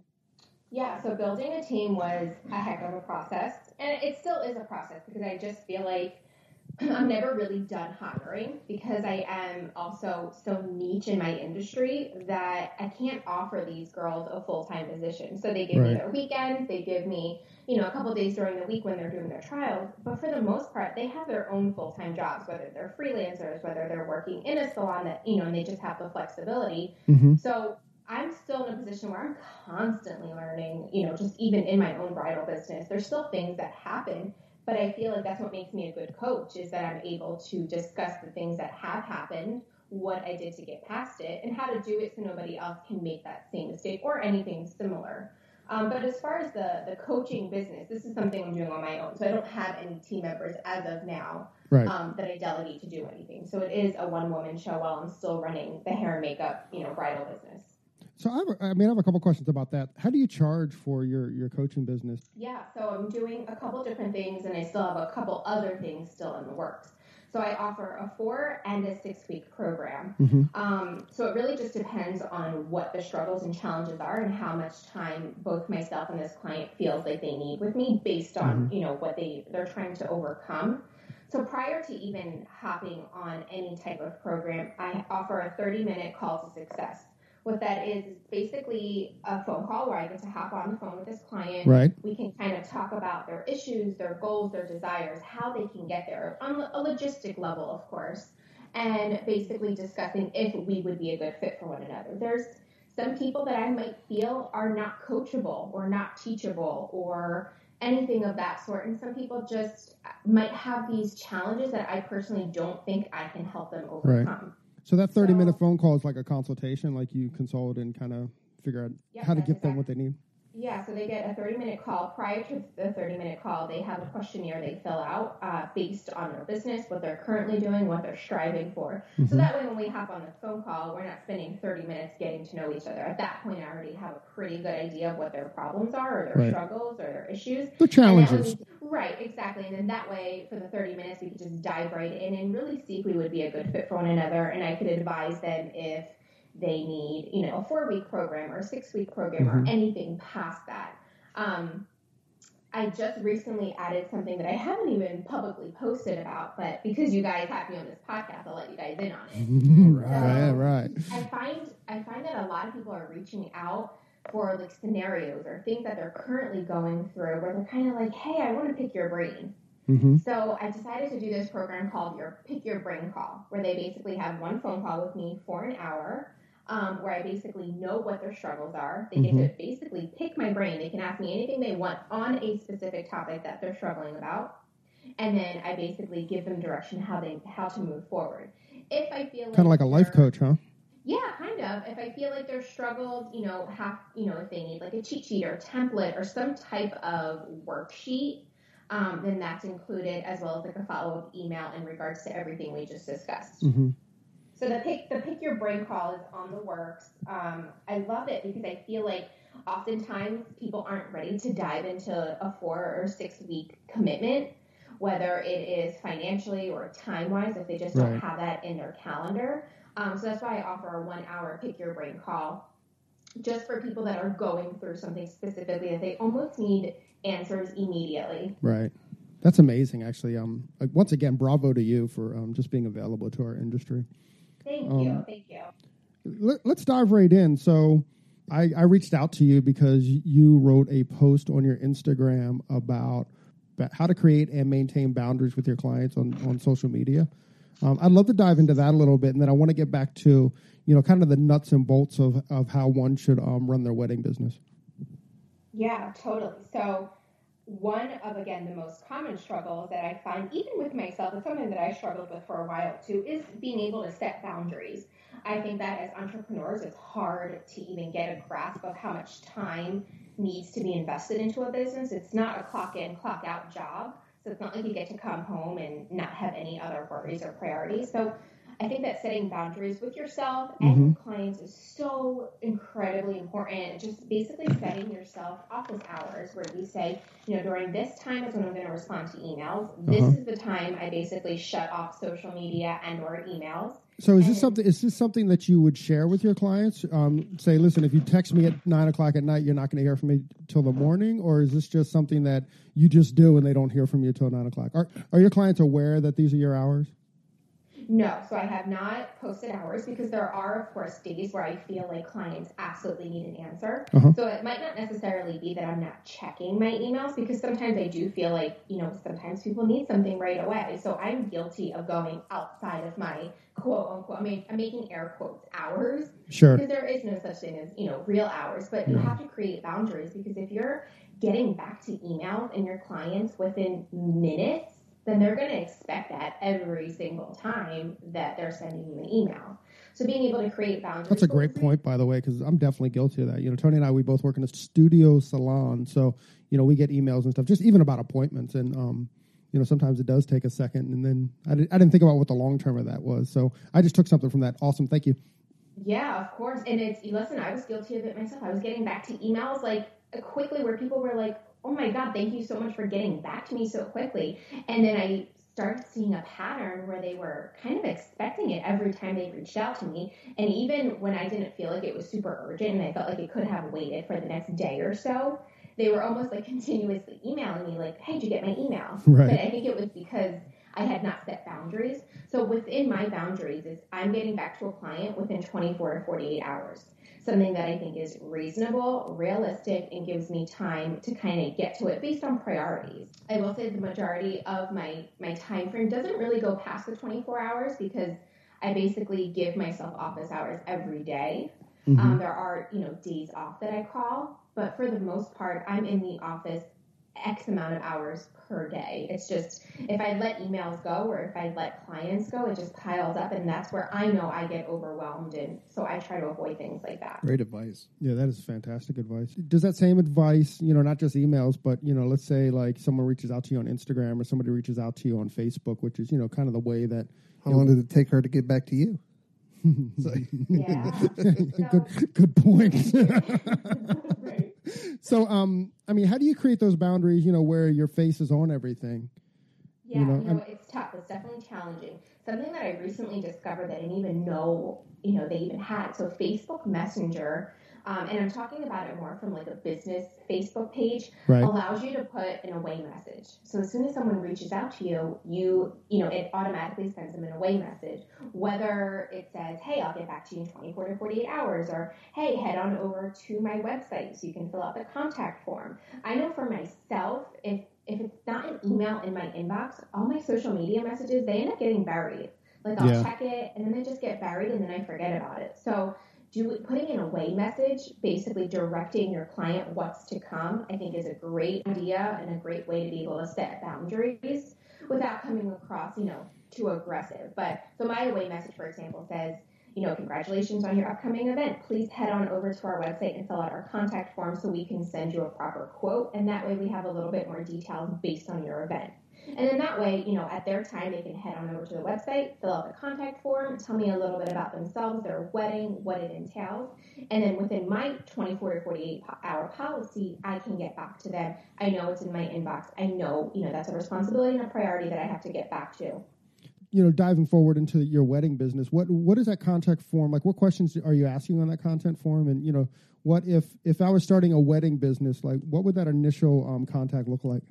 Yeah, so building a team was a heck of a process, and it still is a process, because I just feel like I'm never really done hiring, because I am also so niche in my industry that I can't offer these girls a full-time position. So they give right. me their weekends, they give me, you know, a couple of days during the week when they're doing their trials. But for the most part, they have their own full-time jobs, whether they're freelancers, whether they're working in a salon that, you know, and they just have the flexibility. Mm-hmm. So I'm still in a position where I'm constantly learning, you know, just even in my own bridal business, there's still things that happen. But I feel like that's what makes me a good coach, is that I'm able to discuss the things that have happened, what I did to get past it, and how to do it so nobody else can make that same mistake or anything similar. Um, but as far as the, the coaching business, this is something I'm doing on my own. So I don't have any team members as of now right. um, that I delegate to do anything. So it is a one-woman show while I'm still running the hair and makeup, you know, bridal business. So I, have a, I mean, I have a couple questions about that. How do you charge for your, your coaching business? Yeah, so I'm doing a couple different things, and I still have a couple other things still in the works. So I offer a four and a six week program. Mm-hmm. Um, so it really just depends on what the struggles and challenges are, and how much time both myself and this client feels like they need with me, based on mm-hmm. you know what they they're trying to overcome. So prior to even hopping on any type of program, I offer a thirty minute call to success. What that is, is basically a phone call where I get to hop on the phone with this client. Right. We can kind of talk about their issues, their goals, their desires, how they can get there, on a logistic level, of course, and basically discussing if we would be a good fit for one another. There's some people that I might feel are not coachable or not teachable or anything of that sort, and some people just might have these challenges that I personally don't think I can help them overcome. Right. So that thirty-minute so, phone call is like a consultation, like you consult and kind of figure out yeah, how to give exactly. them what they need? Yeah, so they get a thirty-minute call. Prior to the thirty-minute call, they have a questionnaire they fill out uh, based on their business, what they're currently doing, what they're striving for. Mm-hmm. So that way when we hop on the phone call, we're not spending thirty minutes getting to know each other. At that point, I already have a pretty good idea of what their problems are, or their right. struggles, or their issues. The challenges. Right, exactly. And then that way, for the thirty minutes, we could just dive right in and really see if we would be a good fit for one another. And I could advise them if they need, you know, a four-week program or a six-week program mm-hmm. or anything past that. Um, I just recently added something that I haven't even publicly posted about, but because you guys have me on this podcast, I'll let you guys in on it. right, so, right. I find I find that a lot of people are reaching out for like scenarios or things that they're currently going through where they're kind of like, hey, I want to pick your brain. Mm-hmm. So I decided to do this program called your Pick Your Brain Call, where they basically have one phone call with me for an hour, um, where I basically know what their struggles are. They mm-hmm. get to basically pick my brain. They can ask me anything they want on a specific topic that they're struggling about. And then I basically give them direction how they how to move forward. If I feel like kind of like a life coach, huh? Yeah, kind of. If I feel like they're struggled, you know, half, you know, if they need like a cheat sheet or a template or some type of worksheet, um, then that's included, as well as like a follow up email in regards to everything we just discussed. Mm-hmm. So the pick the pick your brain call is on the works. Um, I love it because I feel like oftentimes people aren't ready to dive into a four or six week commitment, whether it is financially or time-wise, if they just right. don't have that in their calendar. Um, so that's why I offer a one-hour Pick Your Brain call just for people that are going through something specifically that they almost need answers immediately. Right. That's amazing, actually. Um, once again, bravo to you for um, just being available to our industry. Thank um, you. Thank you. Let, let's dive right in. So I, I reached out to you because you wrote a post on your Instagram about how to create and maintain boundaries with your clients on, on social media. Um, I'd love to dive into that a little bit, and then I want to get back to, you know, kind of the nuts and bolts of, of how one should um, run their wedding business. Yeah, totally. So one of, again, the most common struggles that I find, even with myself, it's something that I struggled with for a while too, is being able to set boundaries. I think that as entrepreneurs, it's hard to even get a grasp of how much time needs to be invested into a business. It's not a clock in, clock out job. So it's not like you get to come home and not have any other worries or priorities. So I think that setting boundaries with yourself and mm-hmm. your clients is so incredibly important. Just basically setting yourself office hours where you say, you know, during this time is when I'm going to respond to emails. This uh-huh. is the time I basically shut off social media and or emails. So is this something? Is this something that you would share with your clients? Um, say, listen, if you text me at nine o'clock at night, you're not going to hear from me till the morning, or is this just something that you just do and they don't hear from you till nine o'clock? Are Are your clients aware that these are your hours? No, so I have not posted hours because there are, of course, days where I feel like clients absolutely need an answer. Uh-huh. So it might not necessarily be that I'm not checking my emails because sometimes I do feel like, you know, sometimes people need something right away. So I'm guilty of going outside of my quote unquote, I mean, I'm making air quotes, hours. Sure. Because there is no such thing as, you know, real hours, but yeah. you have to create boundaries because if you're getting back to emails and your clients within minutes, then they're going to expect that every single time that they're sending you an email. So being able to create boundaries. That's a great point, by the way, because I'm definitely guilty of that. You know, Tony and I, we both work in a studio salon. So, you know, we get emails and stuff, just even about appointments. And, um, you know, sometimes it does take a second. And then I, did, I didn't think about what the long term of that was. So I just took something from that. Awesome. Thank you. Yeah, of course. And it's, listen, I was guilty of it myself. I was getting back to emails like quickly where people were like, oh my God, thank you so much for getting back to me so quickly. And then I started seeing a pattern where they were kind of expecting it every time they reached out to me. And even when I didn't feel like it was super urgent and I felt like it could have waited for the next day or so, they were almost like continuously emailing me like, hey, did you get my email? Right. But I think it was because I had not set boundaries. So within my boundaries is I'm getting back to a client within twenty-four to forty-eight hours. Something that I think is reasonable, realistic, and gives me time to kind of get to it based on priorities. I will say the majority of my, my time frame doesn't really go past the twenty-four hours because I basically give myself office hours every day. Mm-hmm. Um, there are, you know, days off that I call, but for the most part, I'm in the office X amount of hours per day. It's just, if I let emails go or if I let clients go, it just piles up, and that's where I know I get overwhelmed, and so I try to avoid things like that. Great advice. Yeah, that is fantastic advice. Does that same advice, you know, not just emails, but, you know, let's say, like, someone reaches out to you on Instagram or somebody reaches out to you on Facebook, which is, you know, kind of the way that... How long did it take her to get back to you? So, yeah. good, good point. Right. So, um, I mean, how do you create those boundaries, you know, where your face is on everything? Yeah, you know, you know it's tough. It's definitely challenging. Something that I recently discovered that I didn't even know, you know, they even had. So Facebook Messenger um, and I'm talking about it more from like a business Facebook page, right. allows you to put an away message. So as soon as someone reaches out to you, you, you know, it automatically sends them an away message, whether it says, hey, I'll get back to you in twenty-four to forty-eight hours, or hey, head on over to my website so you can fill out the contact form. I know for myself, if if it's not an email in my inbox, all my social media messages, they end up getting buried. Like I'll yeah. check it and then they just get buried and then I forget about it. So do putting an away message, basically directing your client what's to come, I think is a great idea and a great way to be able to set boundaries without coming across, you know, too aggressive. But so my away message, for example, says, you know, congratulations on your upcoming event. Please head on over to our website and fill out our contact form so we can send you a proper quote. And that way we have a little bit more details based on your event. And in that way, you know, at their time, they can head on over to the website, fill out the contact form, tell me a little bit about themselves, their wedding, what it entails. And then within my twenty-four to forty-eight hour policy, I can get back to them. I know it's in my inbox. I know, you know, that's a responsibility and a priority that I have to get back to. You know, diving forward into your wedding business, what what is that contact form? Like, what questions are you asking on that contact form? And, you know, what if, if I was starting a wedding business, like, what would that initial um, contact look like?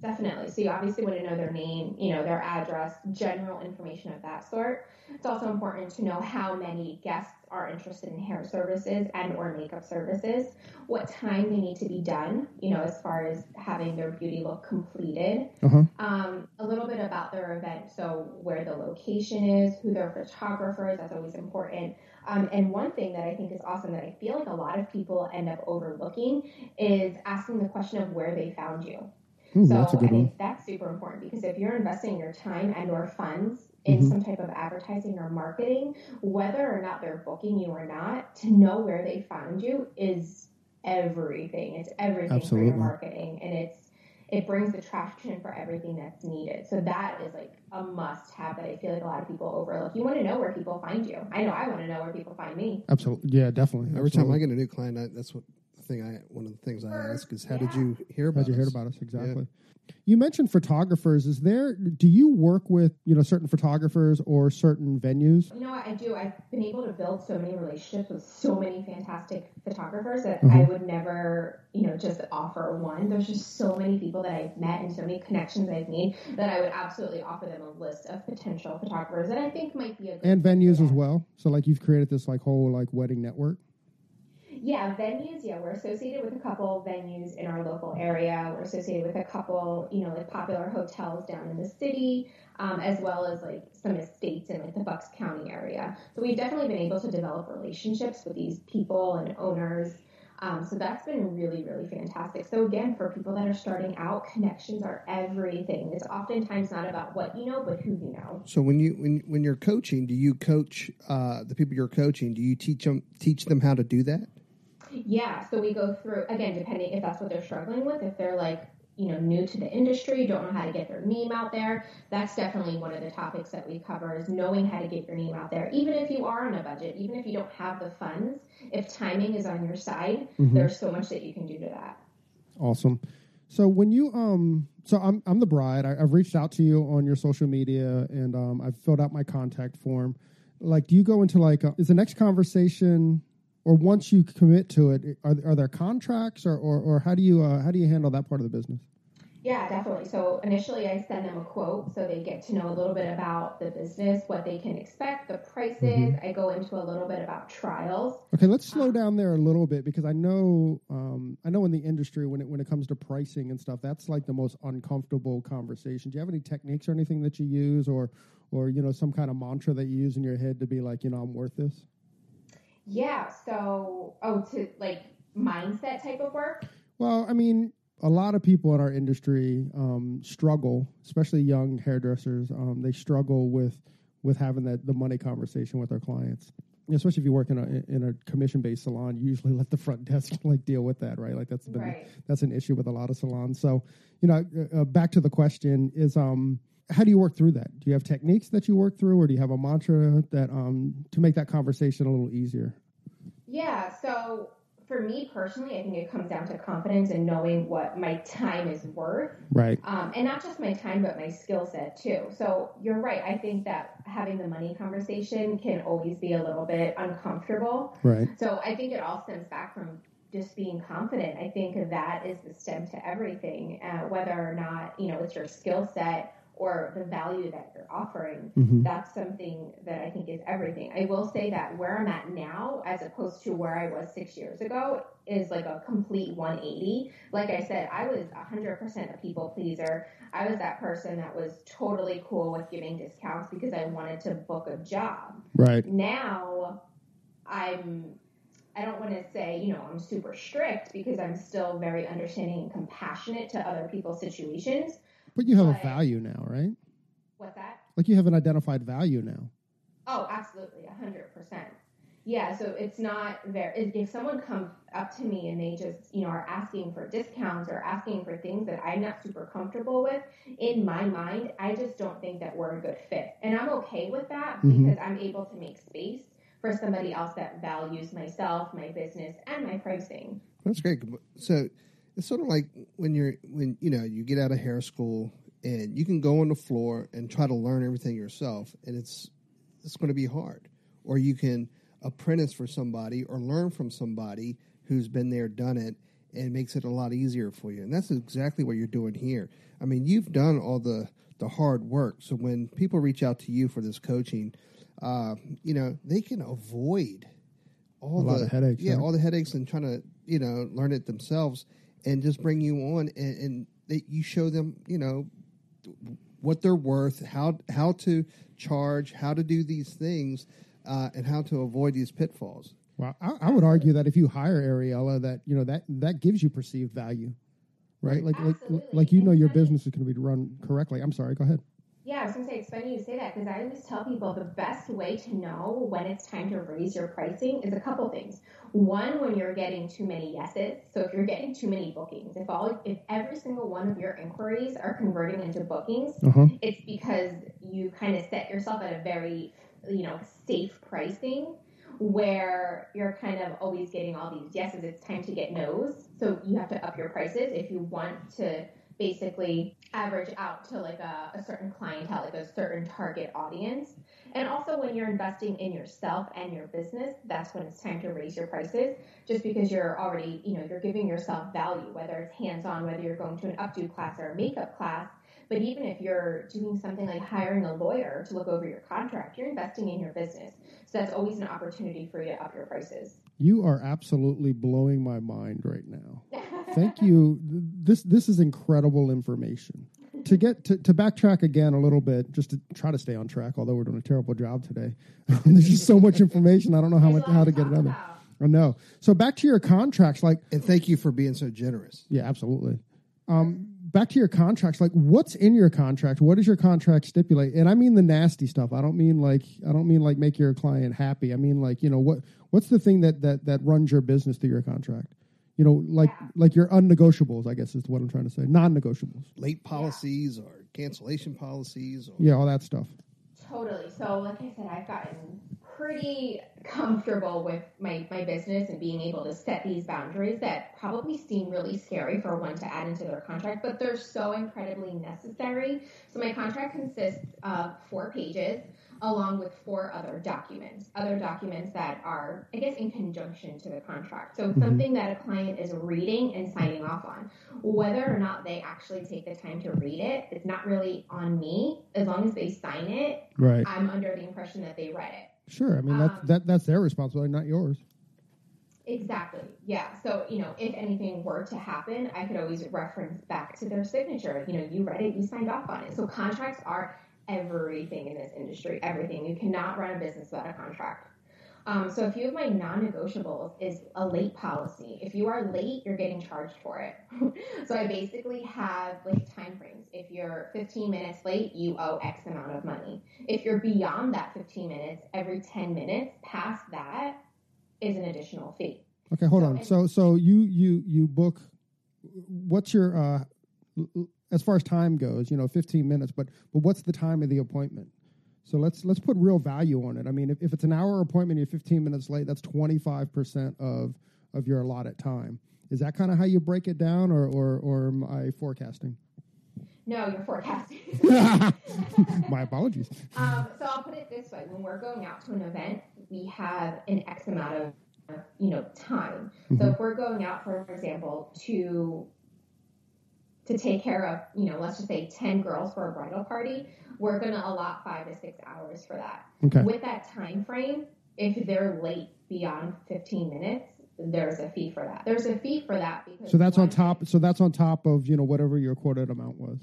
Definitely. So you obviously want to know their name, you know, their address, general information of that sort. It's also important to know how many guests are interested in hair services and or makeup services, what time they need to be done, you know, as far as having their beauty look completed, uh-huh. um, a little bit about their event. So where the location is, who their photographer is, that's always important. Um, and one thing that I think is awesome that I feel like a lot of people end up overlooking is asking the question of where they found you. Ooh, so that's a good I think one. That's super important because if you're investing your time and your funds in mm-hmm. some type of advertising or marketing, whether or not they're booking you or not, to know where they found you is everything. It's everything Absolutely. For your marketing, and it's it brings the traction for everything that's needed. So that is like a must-have that I feel like a lot of people overlook. You want to know where people find you. I know I want to know where people find me. Absolutely, yeah, definitely. Every Absolutely. Time I get a new client, I, that's what. Thing I one of the things I ask is how yeah. did you hear about How'd you us? Heard about us exactly yeah. You mentioned photographers. Is there do you work with you know certain photographers or certain venues? You know what, I do. I've been able to build so many relationships with so many fantastic photographers that mm-hmm. I would never you know just offer one. There's just so many people that I've met and so many connections I've made that I would absolutely offer them a list of potential photographers that I think might be a good and venues as well. So like you've created this like whole like wedding network. Yeah, venues, yeah, we're associated with a couple venues in our local area. We're associated with a couple, you know, like popular hotels down in the city, um, as well as like some estates in like the Bucks County area. So we've definitely been able to develop relationships with these people and owners. Um, so that's been really, really fantastic. So again, for people that are starting out, connections are everything. It's oftentimes not about what you know, but who you know. So when you when when you're coaching, do you coach uh, the people you're coaching? Do you teach them teach them how to do that? Yeah, so we go through, again, depending if that's what they're struggling with, if they're like, you know, new to the industry, don't know how to get their name out there, that's definitely one of the topics that we cover is knowing how to get your name out there. Even if you are on a budget, even if you don't have the funds, if timing is on your side, mm-hmm. there's so much that you can do to that. Awesome. So when you, um, so I'm I'm the bride, I, I've reached out to you on your social media and um, I've filled out my contact form. Like, do you go into like, a, is the next conversation... Or once you commit to it, are, are there contracts, or, or, or how do you uh, how do you handle that part of the business? Yeah, definitely. So initially, I send them a quote, so they get to know a little bit about the business, what they can expect, the prices. Mm-hmm. I go into a little bit about trials. Okay, let's slow um, down there a little bit because I know um, I know in the industry when it when it comes to pricing and stuff, that's like the most uncomfortable conversation. Do you have any techniques or anything that you use, or or you know some kind of mantra that you use in your head to be like, you know, I'm worth this? Yeah, so, oh, to, like, mindset type of work? Well, I mean, a lot of people in our industry um, struggle, especially young hairdressers. Um, they struggle with, with having that the money conversation with their clients. Especially if you work in a in a commission-based salon, you usually let the front desk, like, deal with that, right? Like, that's been right. that's an issue with a lot of salons. So, you know, uh, back to the question is... um. How do you work through that? Do you have techniques that you work through, or do you have a mantra that um, to make that conversation a little easier? Yeah, so for me personally, I think it comes down to confidence and knowing what my time is worth. Right. Um, and not just my time, but my skill set too. So you're right. I think that having the money conversation can always be a little bit uncomfortable. Right. So I think it all stems back from just being confident. I think that is the stem to everything, uh, whether or not, you know, it's your skill set or the value that you're offering. Mm-hmm. That's something that I think is everything. I will say that where I'm at now, as opposed to where I was six years ago, is like a complete one eighty. Like I said, I was one hundred percent a people pleaser. I was that person that was totally cool with giving discounts because I wanted to book a job. Right. Now, I'm... I don't want to say, you know, I'm super strict because I'm still very understanding and compassionate to other people's situations. But you have but, a value now, right? What's that? Like you have an identified value now. Oh, absolutely. A hundred percent. Yeah. So it's not very, if someone comes up to me and they just, you know, are asking for discounts or asking for things that I'm not super comfortable with, in my mind, I just don't think that we're a good fit. And I'm okay with that because mm-hmm. I'm able to make space for somebody else that values myself, my business, and my pricing. That's great. So it's sort of like when you're, when, you know, you get out of hair school and you can go on the floor and try to learn everything yourself, and it's, it's going to be hard. Or you can apprentice for somebody or learn from somebody who's been there, done it, and makes it a lot easier for you. And that's exactly what you're doing here. I mean, you've done all the, the hard work. So when people reach out to you for this coaching, Uh, you know, they can avoid all a the lot of headaches, yeah, right? all the headaches and trying to, you know, learn it themselves, and just bring you on, and, and they, you show them, you know, what they're worth, how how to charge, how to do these things, uh, and how to avoid these pitfalls. Well, I, I would argue that if you hire Ariella, that you know that that gives you perceived value, right? Like Absolutely. like like you know your business is going to be run correctly. I'm sorry, go ahead. Yeah, I was going to say, it's funny you say that because I always tell people the best way to know when it's time to raise your pricing is a couple things. One, when you're getting too many yeses. So if you're getting too many bookings, if all, if every single one of your inquiries are converting into bookings, uh-huh. it's because you kind of set yourself at a very, you know, safe pricing where you're kind of always getting all these yeses. It's time to get no's. So you have to up your prices if you want to basically average out to like a, a certain clientele, like a certain target audience. And also when you're investing in yourself and your business, that's when it's time to raise your prices, just because you're already, you know, you're giving yourself value, whether it's hands-on, whether you're going to an updo class or a makeup class. But even if you're doing something like hiring a lawyer to look over your contract, you're investing in your business. So that's always an opportunity for you to up your prices. You are absolutely blowing my mind right now. Thank you. This this is incredible information. To get to, to backtrack again a little bit, just to try to stay on track, although we're doing a terrible job today. There's just so much information. I don't know how much, how to get it out. I know. So back to your contracts, like, and thank you for being so generous. Yeah, absolutely. Um, back to your contracts, like, what's in your contract? What does your contract stipulate? And I mean the nasty stuff. I don't mean like I don't mean like make your client happy. I mean like, you know, what what's the thing that that that runs your business through your contract? You know, like yeah. like your unnegotiables, I guess is what I'm trying to say. Non-negotiables. Late policies yeah. or cancellation policies. Or... Yeah, all that stuff. Totally. So like I said, I've gotten pretty comfortable with my, my business and being able to set these boundaries that probably seem really scary for one to add into their contract, but they're so incredibly necessary. So my contract consists of four pages along with four other documents, other documents that are, I guess, in conjunction to the contract. So it's something that a client is reading and signing off on. Whether or not they actually take the time to read it, it's not really on me. As long as they sign it, right. I'm under the impression that they read it. Sure. I mean, that's, um, that, that's their responsibility, not yours. Exactly. Yeah. So, you know, if anything were to happen, I could always reference back to their signature. You know, you read it, you signed off on it. So contracts are everything in this industry, everything. You cannot run a business without a contract. Um, so a few of my non-negotiables is a late policy. If you are late, you're getting charged for it. So I basically have like time frames. If you're fifteen minutes late, you owe X amount of money. If you're beyond that fifteen minutes, every ten minutes past that is an additional fee. Okay, hold so, on. So so you you you book, what's your uh as far as time goes, you know, fifteen minutes, but but what's the time of the appointment? So let's let's put real value on it. I mean, if, if it's an hour appointment, you're fifteen minutes late, that's twenty-five percent of of your allotted time. Is that kind of how you break it down, or, or, or am I forecasting? No, you're forecasting. My apologies. Um, so I'll put it this way. When we're going out to an event, we have an X amount of, you know, time. Mm-hmm. So if we're going out, for example, to to take care of, you know, let's just say ten girls for a bridal party, we're going to allot five to six hours for that. Okay. With that time frame, if they're late beyond fifteen minutes, there's a fee for that. There's a fee for that. Because so that's on top. So that's on top of, you know, whatever your quoted amount was.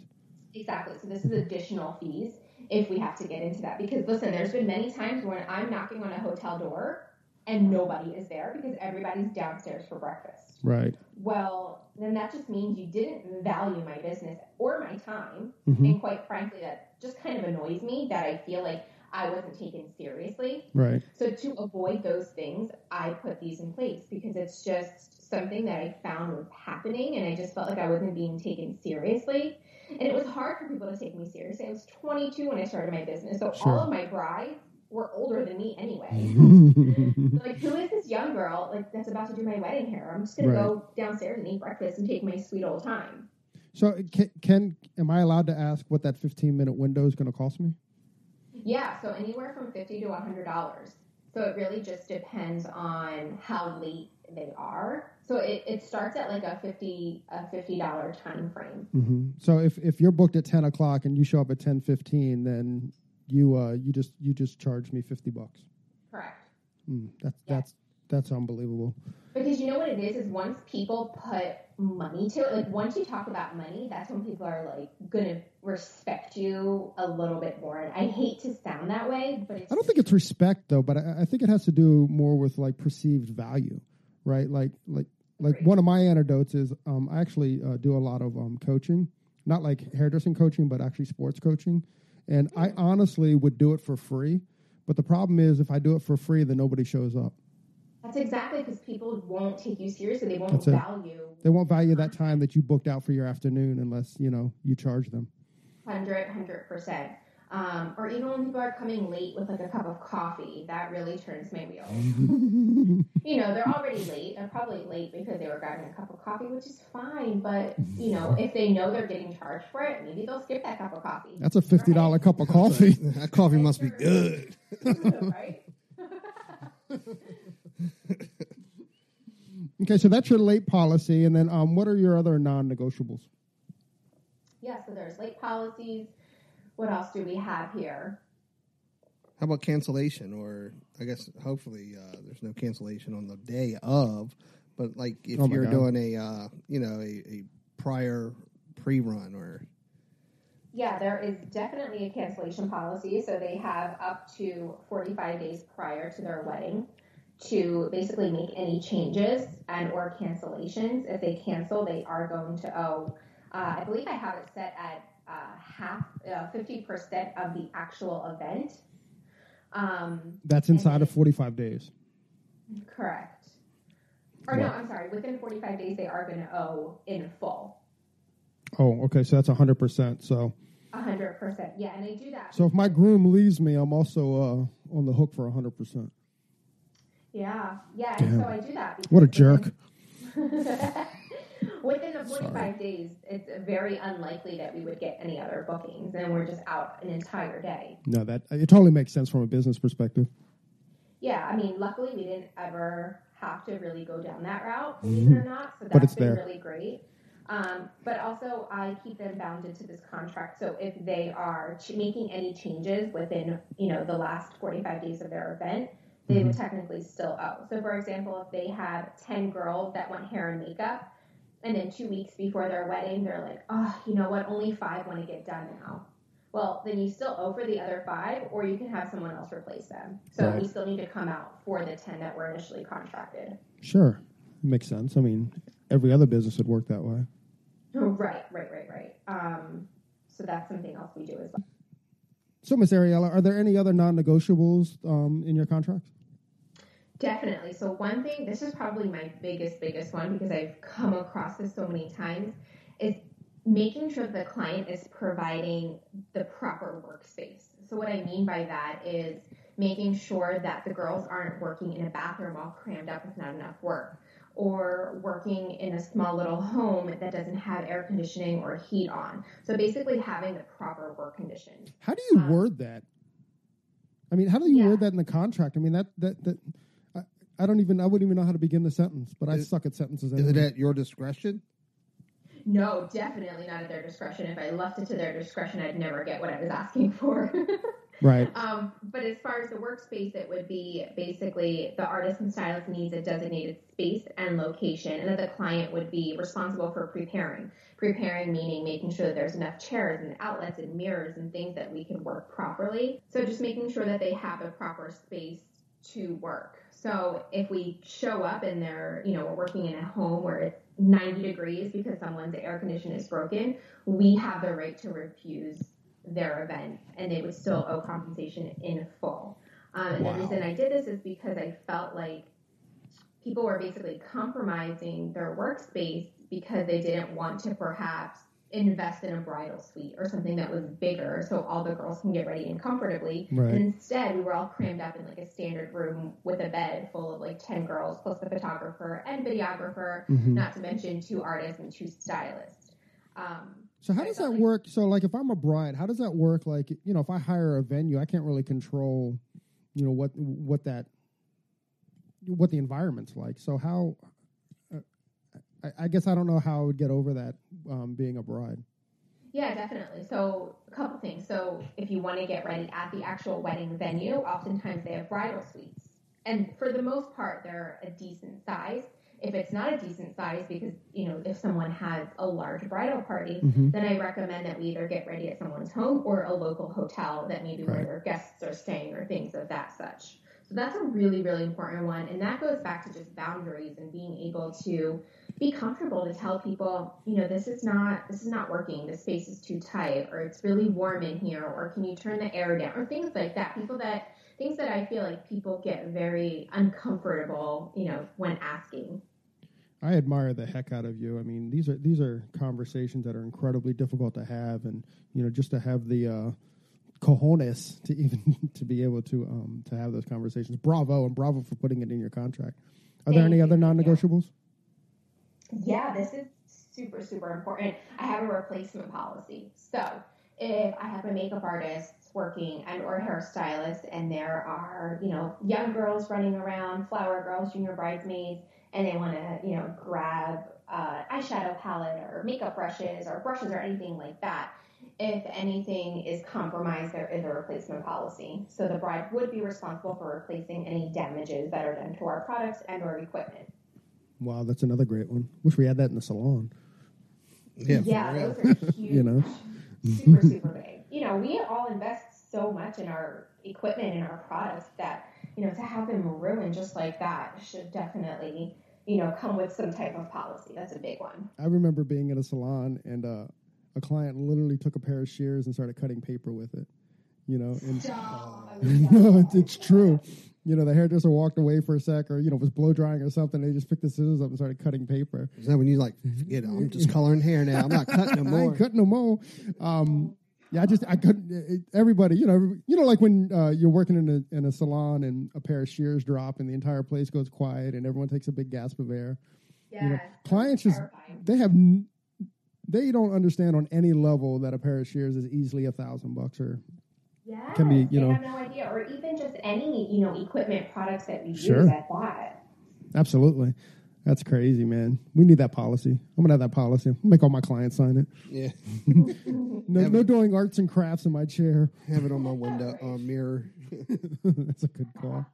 Exactly. So this is additional fees if we have to get into that. Because listen, there's been many times when I'm knocking on a hotel door and nobody is there because everybody's downstairs for breakfast. Right. Well, then that just means you didn't value my business or my time. Mm-hmm. And quite frankly, that just kind of annoys me, that I feel like I wasn't taken seriously. Right. So to avoid those things, I put these in place because it's just something that I found was happening, and I just felt like I wasn't being taken seriously. And it was hard for people to take me seriously. I was twenty-two when I started my business, so sure. All of my brides were older than me anyway. Like, who is this young girl like that's about to do my wedding hair? I'm just going right. to go downstairs and eat breakfast and take my sweet old time. So can, can am I allowed to ask what that fifteen-minute window is going to cost me? Yeah, so anywhere from fifty dollars to one hundred dollars. So it really just depends on how late they are. So it, it starts at like a fifty dollars a fifty dollars time frame. Mm-hmm. So if, if you're booked at ten o'clock and you show up at ten fifteen, then you uh you just you just charge me fifty bucks. Correct. Mm, that's yeah. that's that's unbelievable. Because you know what it is, is once people put money to it, like once you talk about money, that's when people are like going to respect you a little bit more. And I hate to sound that way, but it's I don't think it's respect though, but I, I think it has to do more with like perceived value, right? Like like like one of my anecdotes is um, I actually uh, do a lot of um, coaching, not like hairdressing coaching, but actually sports coaching, and I honestly would do it for free. But the problem is, if I do it for free, then nobody shows up. That's exactly, because people won't take you seriously. They won't value. They won't value that time that you booked out for your afternoon unless, you know, you charge them. one hundred percent. Um, or even when people are coming late with like a cup of coffee, that really turns my wheels. You know, they're already late. They're probably late because they were grabbing a cup of coffee, which is fine. But, you know, if they know they're getting charged for it, maybe they'll skip that cup of coffee. That's a fifty dollars right? cup of coffee. That coffee must be good. Right? Okay, so that's your late policy, and then um, what are your other non-negotiables? Yeah, so there's late policies. What else do we have here? How about cancellation, or I guess hopefully uh, there's no cancellation on the day of, but like if oh you're God. doing a uh, you know a, a prior pre-run or. Yeah, there is definitely a cancellation policy. So they have up to forty-five days prior to their wedding to basically make any changes and or cancellations. If they cancel, they are going to owe, uh, I believe I have it set at uh, half, uh, fifty percent of the actual event. Um, That's inside of forty-five days. Correct. Or wow. no, I'm sorry. Within forty-five days, they are going to owe in full. Oh, okay. So that's one hundred percent. So one hundred percent. Yeah, and they do that. So if my groom leaves me, I'm also uh, on the hook for one hundred percent. Yeah, yeah, and Damn. so I do that. What a jerk. Within the forty-five Sorry. days, it's very unlikely that we would get any other bookings, and we're just out an entire day. No, that it totally makes sense from a business perspective. Yeah, I mean, luckily we didn't ever have to really go down that route, believe mm-hmm. it or not, so that's been there. really great. Um, but also, I keep them bounded to this contract, so if they are ch- making any changes within, you know, the last forty-five days of their event, they would technically still owe. So, for example, if they have ten girls that want hair and makeup, and then two weeks before their wedding, they're like, oh, you know what, only five want to get done now. Well, then you still owe for the other five, or you can have someone else replace them. So right. we still need to come out for the ten that were initially contracted. Sure. Makes sense. I mean, every other business would work that way. Right, right, right, right. Um, so that's something else we do as well. So, Miz Ariella, are there any other non-negotiables um, in your contract? Definitely. So one thing, this is probably my biggest, biggest one because I've come across this so many times, is making sure the client is providing the proper workspace. So what I mean by that is making sure that the girls aren't working in a bathroom all crammed up with not enough work, or working in a small little home that doesn't have air conditioning or heat on. So basically having the proper work conditions. How do you um, word that? I mean, how do you yeah. word that in the contract? I mean, that, that, that I, I don't even, I wouldn't even know how to begin the sentence, but is, I suck at sentences. Anyway. Is it at your discretion? No, definitely not at their discretion. If I left it to their discretion, I'd never get what I was asking for. Right. Um, but as far as the workspace, it would be basically the artist and stylist needs a designated space and location, and that the client would be responsible for preparing. Preparing meaning making sure that there's enough chairs and outlets and mirrors and things that we can work properly. So just making sure that they have a proper space to work. So if we show up and they're, you know, we're working in a home where it's ninety degrees because someone's air condition is broken, we have the right to refuse their event, and they would still owe compensation in full. Um, and wow. the reason I did this is because I felt like people were basically compromising their workspace because they didn't want to perhaps invest in a bridal suite or something that was bigger so all the girls can get ready and comfortably. Right. And instead, we were all crammed up in like a standard room with a bed full of like ten girls plus the photographer and videographer, mm-hmm. not to mention two artists and two stylists. Um, So how does that work? So, like, if I'm a bride, how does that work? Like, you know, if I hire a venue, I can't really control, you know, what what that, what the environment's like. So how, uh, I, I guess I don't know how I would get over that um, being a bride. Yeah, definitely. So a couple things. So if you want to get ready at the actual wedding venue, oftentimes they have bridal suites. And for the most part, they're a decent size. If it's not a decent size, because, you know, if someone has a large bridal party, mm-hmm. then I recommend that we either get ready at someone's home or a local hotel that maybe right. where their guests are staying or things of that such. So that's a really, really important one. And that goes back to just boundaries and being able to be comfortable to tell people, you know, this is not, this is not working. This space is too tight, or it's really warm in here, or can you turn the air down, or things like that. People that, things that I feel like people get very uncomfortable, you know, when asking. I admire the heck out of you. I mean, these are these are conversations that are incredibly difficult to have, and you know, just to have the uh, cojones to even to be able to um, to have those conversations. Bravo, and bravo for putting it in your contract. Are Thank there any you. other non-negotiables? Yeah, this is super super important. I have a replacement policy, so if I have a makeup artist working and or hairstylist, and there are, you know, young girls running around, flower girls, junior bridesmaids, and they want to, you know, grab uh, eyeshadow palette or makeup brushes or brushes or anything like that. If anything is compromised, there is a replacement policy. So the bride would be responsible for replacing any damages that are done to our products and or equipment. Wow, that's another great one. Wish we had that in the salon. Yeah, yeah, those are huge, you know, super, super big. You know, we all invest so much in our equipment and our products that, you know, to have them ruined just like that should definitely, you know, come with some type of policy. That's a big one. I remember being at a salon and uh, a client literally took a pair of shears and started cutting paper with it, you know. And, Stop. Uh, no, it's, it's true. You know, the hairdresser walked away for a sec, or, you know, was blow drying or something. They just picked the scissors up and started cutting paper. Is that when you like, you know, I'm just coloring hair now. I'm not cutting no more. I ain't cutting no more. Um, yeah, I just, I couldn't, everybody, you know, everybody, you know, like when uh, you're working in a in a salon and a pair of shears drop and the entire place goes quiet and everyone takes a big gasp of air. Yeah. You know, clients just, they have, they don't understand on any level that a pair of shears is easily a thousand bucks or. Yeah, can be, you know, have no idea, or even just any, you know, equipment products that we sure. use at that. Absolutely. That's crazy, man. We need that policy. I'm going to have that policy. I'll make all my clients sign it. Yeah. no no it. doing arts and crafts in my chair. Have it on my window, uh, mirror. That's a good call.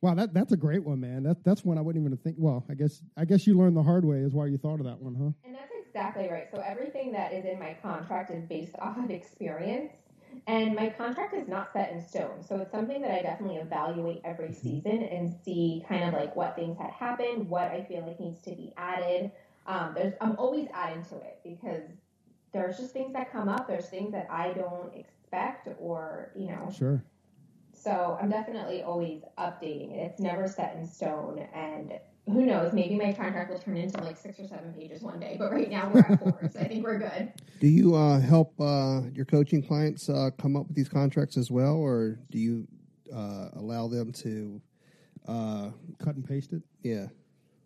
Wow, that that's a great one, man. That, that's one I wouldn't even think. Well, I guess I guess you learned the hard way is why you thought of that one, huh? And that's exactly right. So everything that is in my contract is based off of experience. And my contract is not set in stone. So it's something that I definitely evaluate every season and see kind of like what things had happened, what I feel like needs to be added. Um, there's, I'm always adding to it because there's just things that come up. There's things that I don't expect or, you know. Sure. So I'm definitely always updating it. It's never set in stone. And who knows, maybe my contract will turn into like six or seven pages one day, but right now we're at four, so I think we're good. Do you uh, help uh, your coaching clients uh, come up with these contracts as well, or do you uh, allow them to... Uh, cut and paste it? Yeah.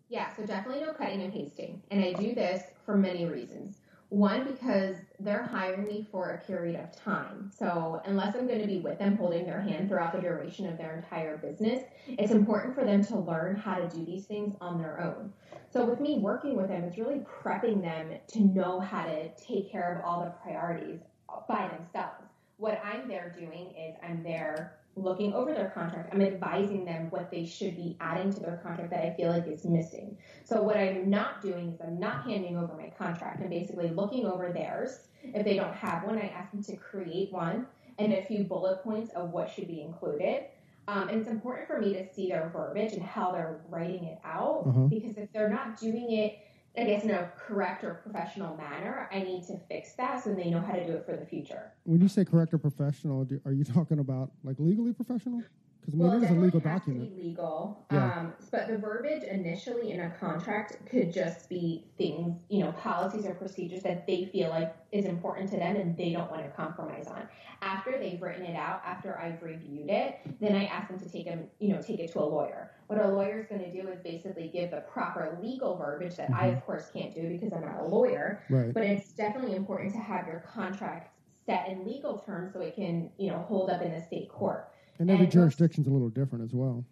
Yeah, so Jacqueline O'Cutting and Hastings. And I do this for many reasons. One, because they're hiring me for a period of time. So unless I'm going to be with them holding their hand throughout the duration of their entire business, it's important for them to learn how to do these things on their own. So with me working with them, it's really prepping them to know how to take care of all the priorities by themselves. What I'm there doing is I'm there looking over their contract. I'm advising them what they should be adding to their contract that I feel like is missing. So what I'm not doing is I'm not handing over my contract. I'm basically looking over theirs. If they don't have one, I ask them to create one and a few bullet points of what should be included. Um, and it's important for me to see their verbiage and how they're writing it out, mm-hmm. because if they're not doing it, I guess, in a correct or professional manner, I need to fix that so they know how to do it for the future. When you say correct or professional, do, are you talking about, like, legally professional? Because, I mean, well, it is a legal document. Well, it has to be legal. Yeah. Um, but the verbiage initially in a contract could just be things, you know, policies or procedures that they feel like is important to them and they don't want to compromise on. After they've written it out, after I've reviewed it, then I ask them to take them, you know, take it to a lawyer. What a lawyer is going to do is basically give the proper legal verbiage that mm-hmm. I, of course, can't do because I'm not a lawyer. Right. But it's definitely important to have your contract set in legal terms so it can, you know, hold up in the state court. And every and jurisdiction's a little different as well.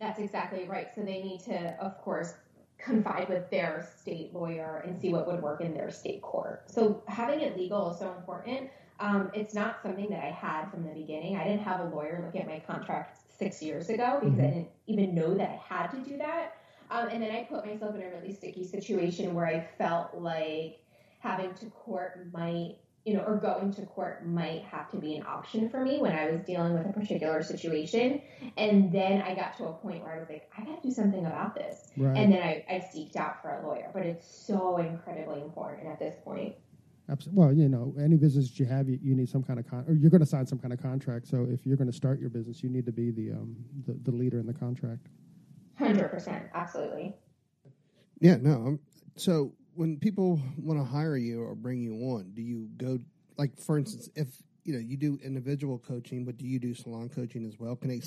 That's exactly right. So they need to, of course, confide with their state lawyer and see what would work in their state court. So having it legal is so important. Um, it's not something that I had from the beginning. I didn't have a lawyer look at my contract six years ago because mm-hmm. I didn't even know that I had to do that. Um, and then I put myself in a really sticky situation where I felt like having to court might you know, or going to court might have to be an option for me when I was dealing with a particular situation. And then I got to a point where I was like, I got to do something about this. Right. And then I, I seeked out for a lawyer. But it's so incredibly important at this point. Absolutely. Well, you know, any business you have, you, you need some kind of con- or you're going to sign some kind of contract. So if you're going to start your business, you need to be the um, the, the leader in the contract. one hundred percent. Absolutely. Yeah, no. So when people want to hire you or bring you on, do you go, like, for instance, if, you know, you do individual coaching, but do you do salon coaching as well? Can a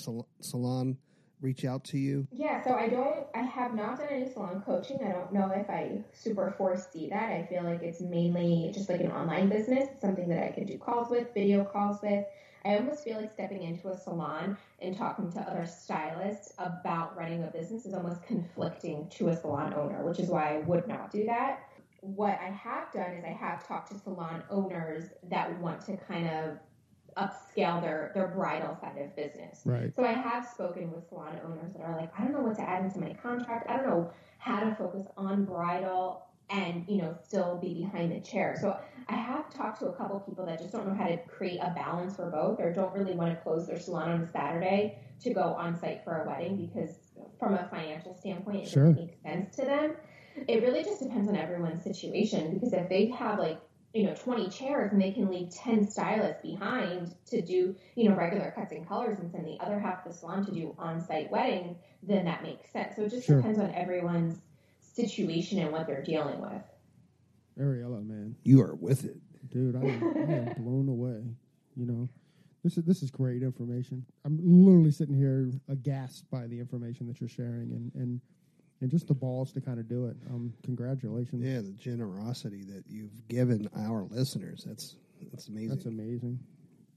salon reach out to you? Yeah, so I don't, I have not done any salon coaching. I don't know if I super foresee that. I feel like it's mainly just like an online business, something that I can do calls with, video calls with. I almost feel like stepping into a salon and talking to other stylists about running a business is almost conflicting to a salon owner, which is why I would not do that. What I have done is I have talked to salon owners that want to kind of upscale their, their bridal side of business. Right. So I have spoken with salon owners that are like, I don't know what to add into my contract. I don't know how to focus on bridal and, you know, still be behind the chair. So I have talked to a couple people that just don't know how to create a balance for both or don't really want to close their salon on a Saturday to go on site for a wedding because from a financial standpoint, it sure. doesn't make sense to them. It really just depends on everyone's situation because if they have like, you know, twenty chairs and they can leave ten stylists behind to do, you know, regular cuts and colors and send the other half of the salon to do on-site weddings, then that makes sense. So it just sure. depends on everyone's situation and what they're dealing with. Ariella, man, you are with it, dude. I am, I am blown away. You know, this is this is great information. I'm literally sitting here aghast by the information that you're sharing, and and, and just the balls to kind of do it. Um, congratulations. Yeah, the generosity that you've given our listeners. That's that's amazing. That's amazing.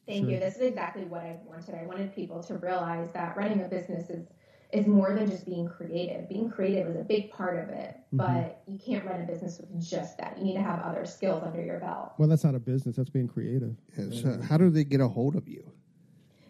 Thank sure. you. This is exactly what I wanted. I wanted people to realize that running a business is. is more than just being creative. Being creative is a big part of it, mm-hmm. but you can't run a business with just that. You need to have other skills under your belt. Well, that's not a business. That's being creative. Yeah, so how do they get a hold of you?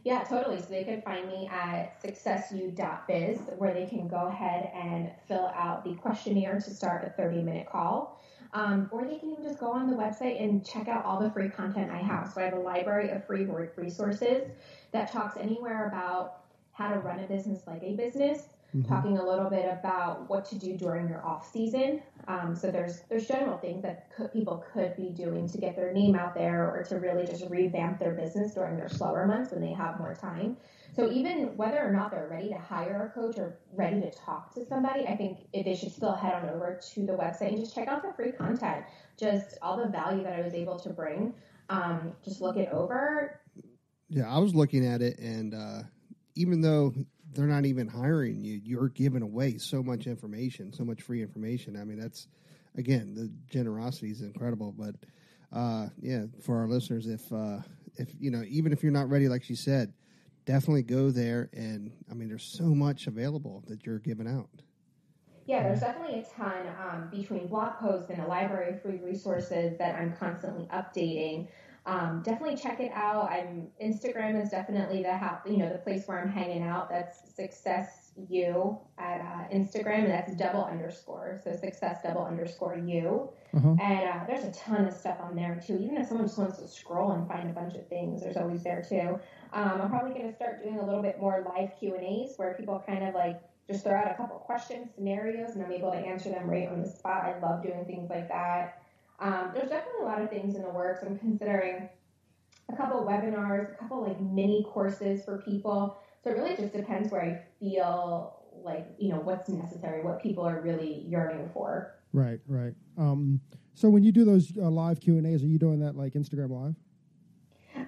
Yeah, totally. So they can find me at success u dot biz where they can go ahead and fill out the questionnaire to start a thirty-minute call. Um, or they can even just go on the website and check out all the free content I have. So I have a library of free resources that talks anywhere about how to run a business like a business, mm-hmm. talking a little bit about what to do during your off season. Um, so there's there's general things that could, people could be doing to get their name out there or to really just revamp their business during their slower months when they have more time. So even whether or not they're ready to hire a coach or ready to talk to somebody, I think they should still head on over to the website and just check out the free content, just all the value that I was able to bring. Um, just look it over. Yeah, I was looking at it and uh... even though they're not even hiring you. You're giving away so much information, so much free information. I mean, that's, again, the generosity is incredible. But, uh, yeah, for our listeners, if, uh, if you know, even if you're not ready, like she said, definitely go there. And, I mean, there's so much available that you're giving out. Yeah, there's definitely a ton um, between blog posts and a library of free resources that I'm constantly updating. Um, definitely check it out. I'm Instagram is definitely the ha- you know the place where I'm hanging out. That's success you at uh, Instagram, and that's double underscore. So success double underscore you. Uh-huh. And uh, there's a ton of stuff on there too. Even if someone just wants to scroll and find a bunch of things, there's always there too. Um, I'm probably going to start doing a little bit more live Q and A's where people kind of like just throw out a couple questions, scenarios, and I'm able to answer them right on the spot. I love doing things like that. Um, there's definitely a lot of things in the works. I'm considering a couple webinars, a couple like mini courses for people. So it really just depends where I feel like, you know, what's necessary, what people are really yearning for. Right, right. Um, so when you do those uh, live Q and A's, are you doing that like Instagram Live?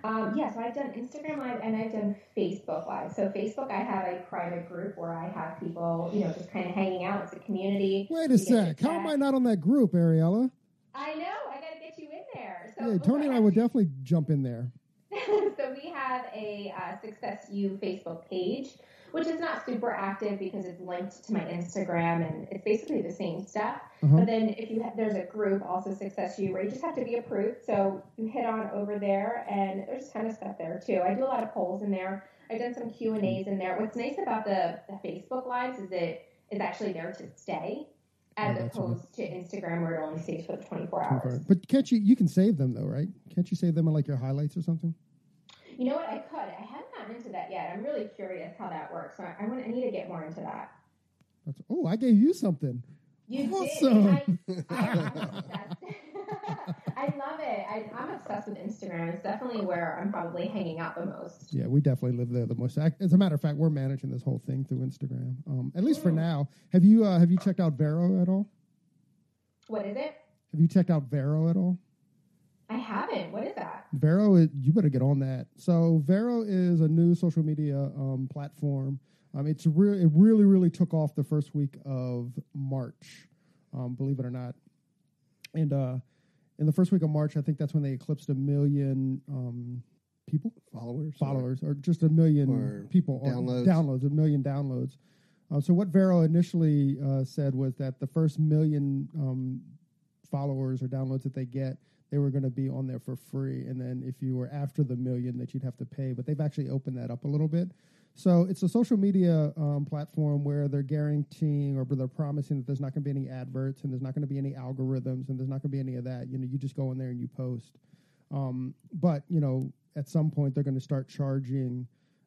Um, yeah, so I've done Instagram Live and I've done Facebook Live. So Facebook, I have a private group where I have people, you know, just kind of hanging out. It's a community. Wait a sec. How am I not on that group, Ariella? I know. I got to get you in there. So yeah, Tony and I would definitely jump in there. So we have a uh, Success U Facebook page, which is not super active because it's linked to my Instagram and it's basically the same stuff. Uh-huh. But then if you ha- there's a group also Success U where you just have to be approved. So you hit on over there and there's a ton of stuff there too. I do a lot of polls in there. I've done some Q and A's in there. What's nice about the, the Facebook Lives is it is actually there to stay. As oh, opposed right. to Instagram, where it only stays for twenty-four hours. But can't you, you can save them though, right? Can't you save them on like your highlights or something? You know what? I could. I haven't gotten into that yet. I'm really curious how that works. So I, I want. I need to get more into that. That's, oh, I gave you something. You awesome. Did. I, I, I love it. I, I'm obsessed with Instagram. It's definitely where I'm probably hanging out the most. Yeah, we definitely live there the most. As a matter of fact, we're managing this whole thing through Instagram, um, at least for now. Have you uh, have you checked out Vero at all? What is it? Have you checked out Vero at all? I haven't. What is that? Vero is, you better get on that. So Vero is a new social media um, platform. Um, it's re- it really, really took off the first week of March, um, believe it or not. And uh, in the first week of March, I think that's when they eclipsed a million um, people, followers, followers, or, or just a million or people downloads. downloads, a million downloads. Uh, so what Vero initially uh, said was that the first million um, followers or downloads that they get, they were going to be on there for free. And then if you were after the million, that you'd have to pay. But they've actually opened that up a little bit. So it's a social media um, platform where they're guaranteeing or they're promising that there's not going to be any adverts and there's not going to be any algorithms and there's not going to be any of that. You know, you just go in there and you post. Um, but, you know, at some point they're going to start charging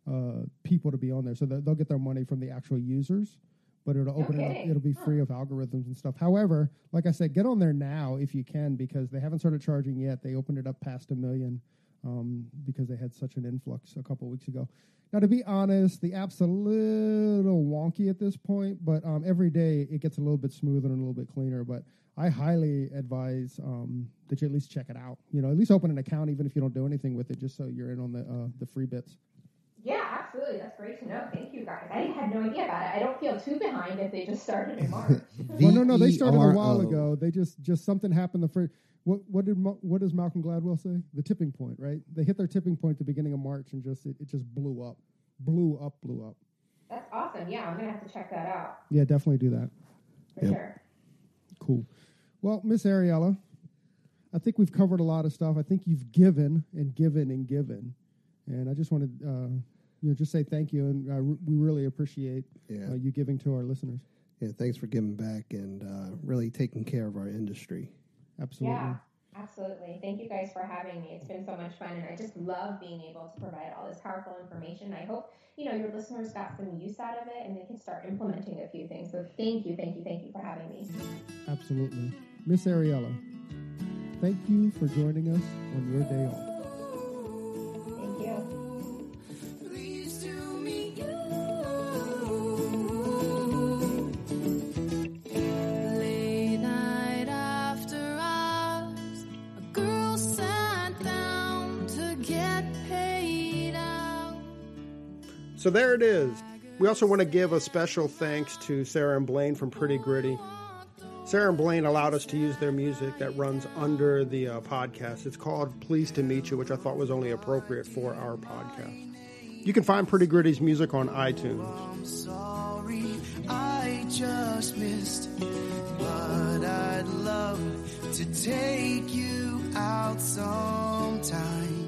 uh, people to be on there. So they'll get their money from the actual users, but it'll open okay. it up. It'll be free of algorithms and stuff. However, like I said, get on there now if you can because they haven't started charging yet. They opened it up past a million um, because they had such an influx a couple of weeks ago. Now, to be honest, the app's a little wonky at this point, but um, every day it gets a little bit smoother and a little bit cleaner. But I highly advise um, that you at least check it out. You know, at least open an account, even if you don't do anything with it, just so you're in on the uh, the free bits. Yeah, absolutely. That's great to know. Thank you, guys. I had no idea about it. I don't feel too behind if they just started in March. Well, no, no, they started a while ago. They just just something happened the first. What what did what does Malcolm Gladwell say? The tipping point, right? They hit their tipping point at the beginning of March, and just it, it just blew up, blew up, blew up. That's awesome. Yeah, I'm gonna have to check that out. Yeah, definitely do that. For yep. sure. Cool. Well, Miss Ariella, I think we've covered a lot of stuff. I think you've given and given and given, and I just wanted uh, you know just say thank you, and uh, we really appreciate yeah. uh, you giving to our listeners. Yeah, thanks for giving back and uh, really taking care of our industry. Absolutely. Yeah, absolutely. Thank you guys for having me. It's been so much fun, and I just love being able to provide all this powerful information. I hope, you know, your listeners got some use out of it, and they can start implementing a few things. So thank you, thank you, thank you for having me. Absolutely. Miss Ariella, thank you for joining us on your day off. So there it is. We also want to give a special thanks to Sarah and Blaine from Pretty Gritty. Sarah and Blaine allowed us to use their music that runs under the uh, podcast. It's called Pleased to Meet You, which I thought was only appropriate for our podcast. You can find Pretty Gritty's music on iTunes. I'm sorry I just missed, but I'd love to take you out sometime.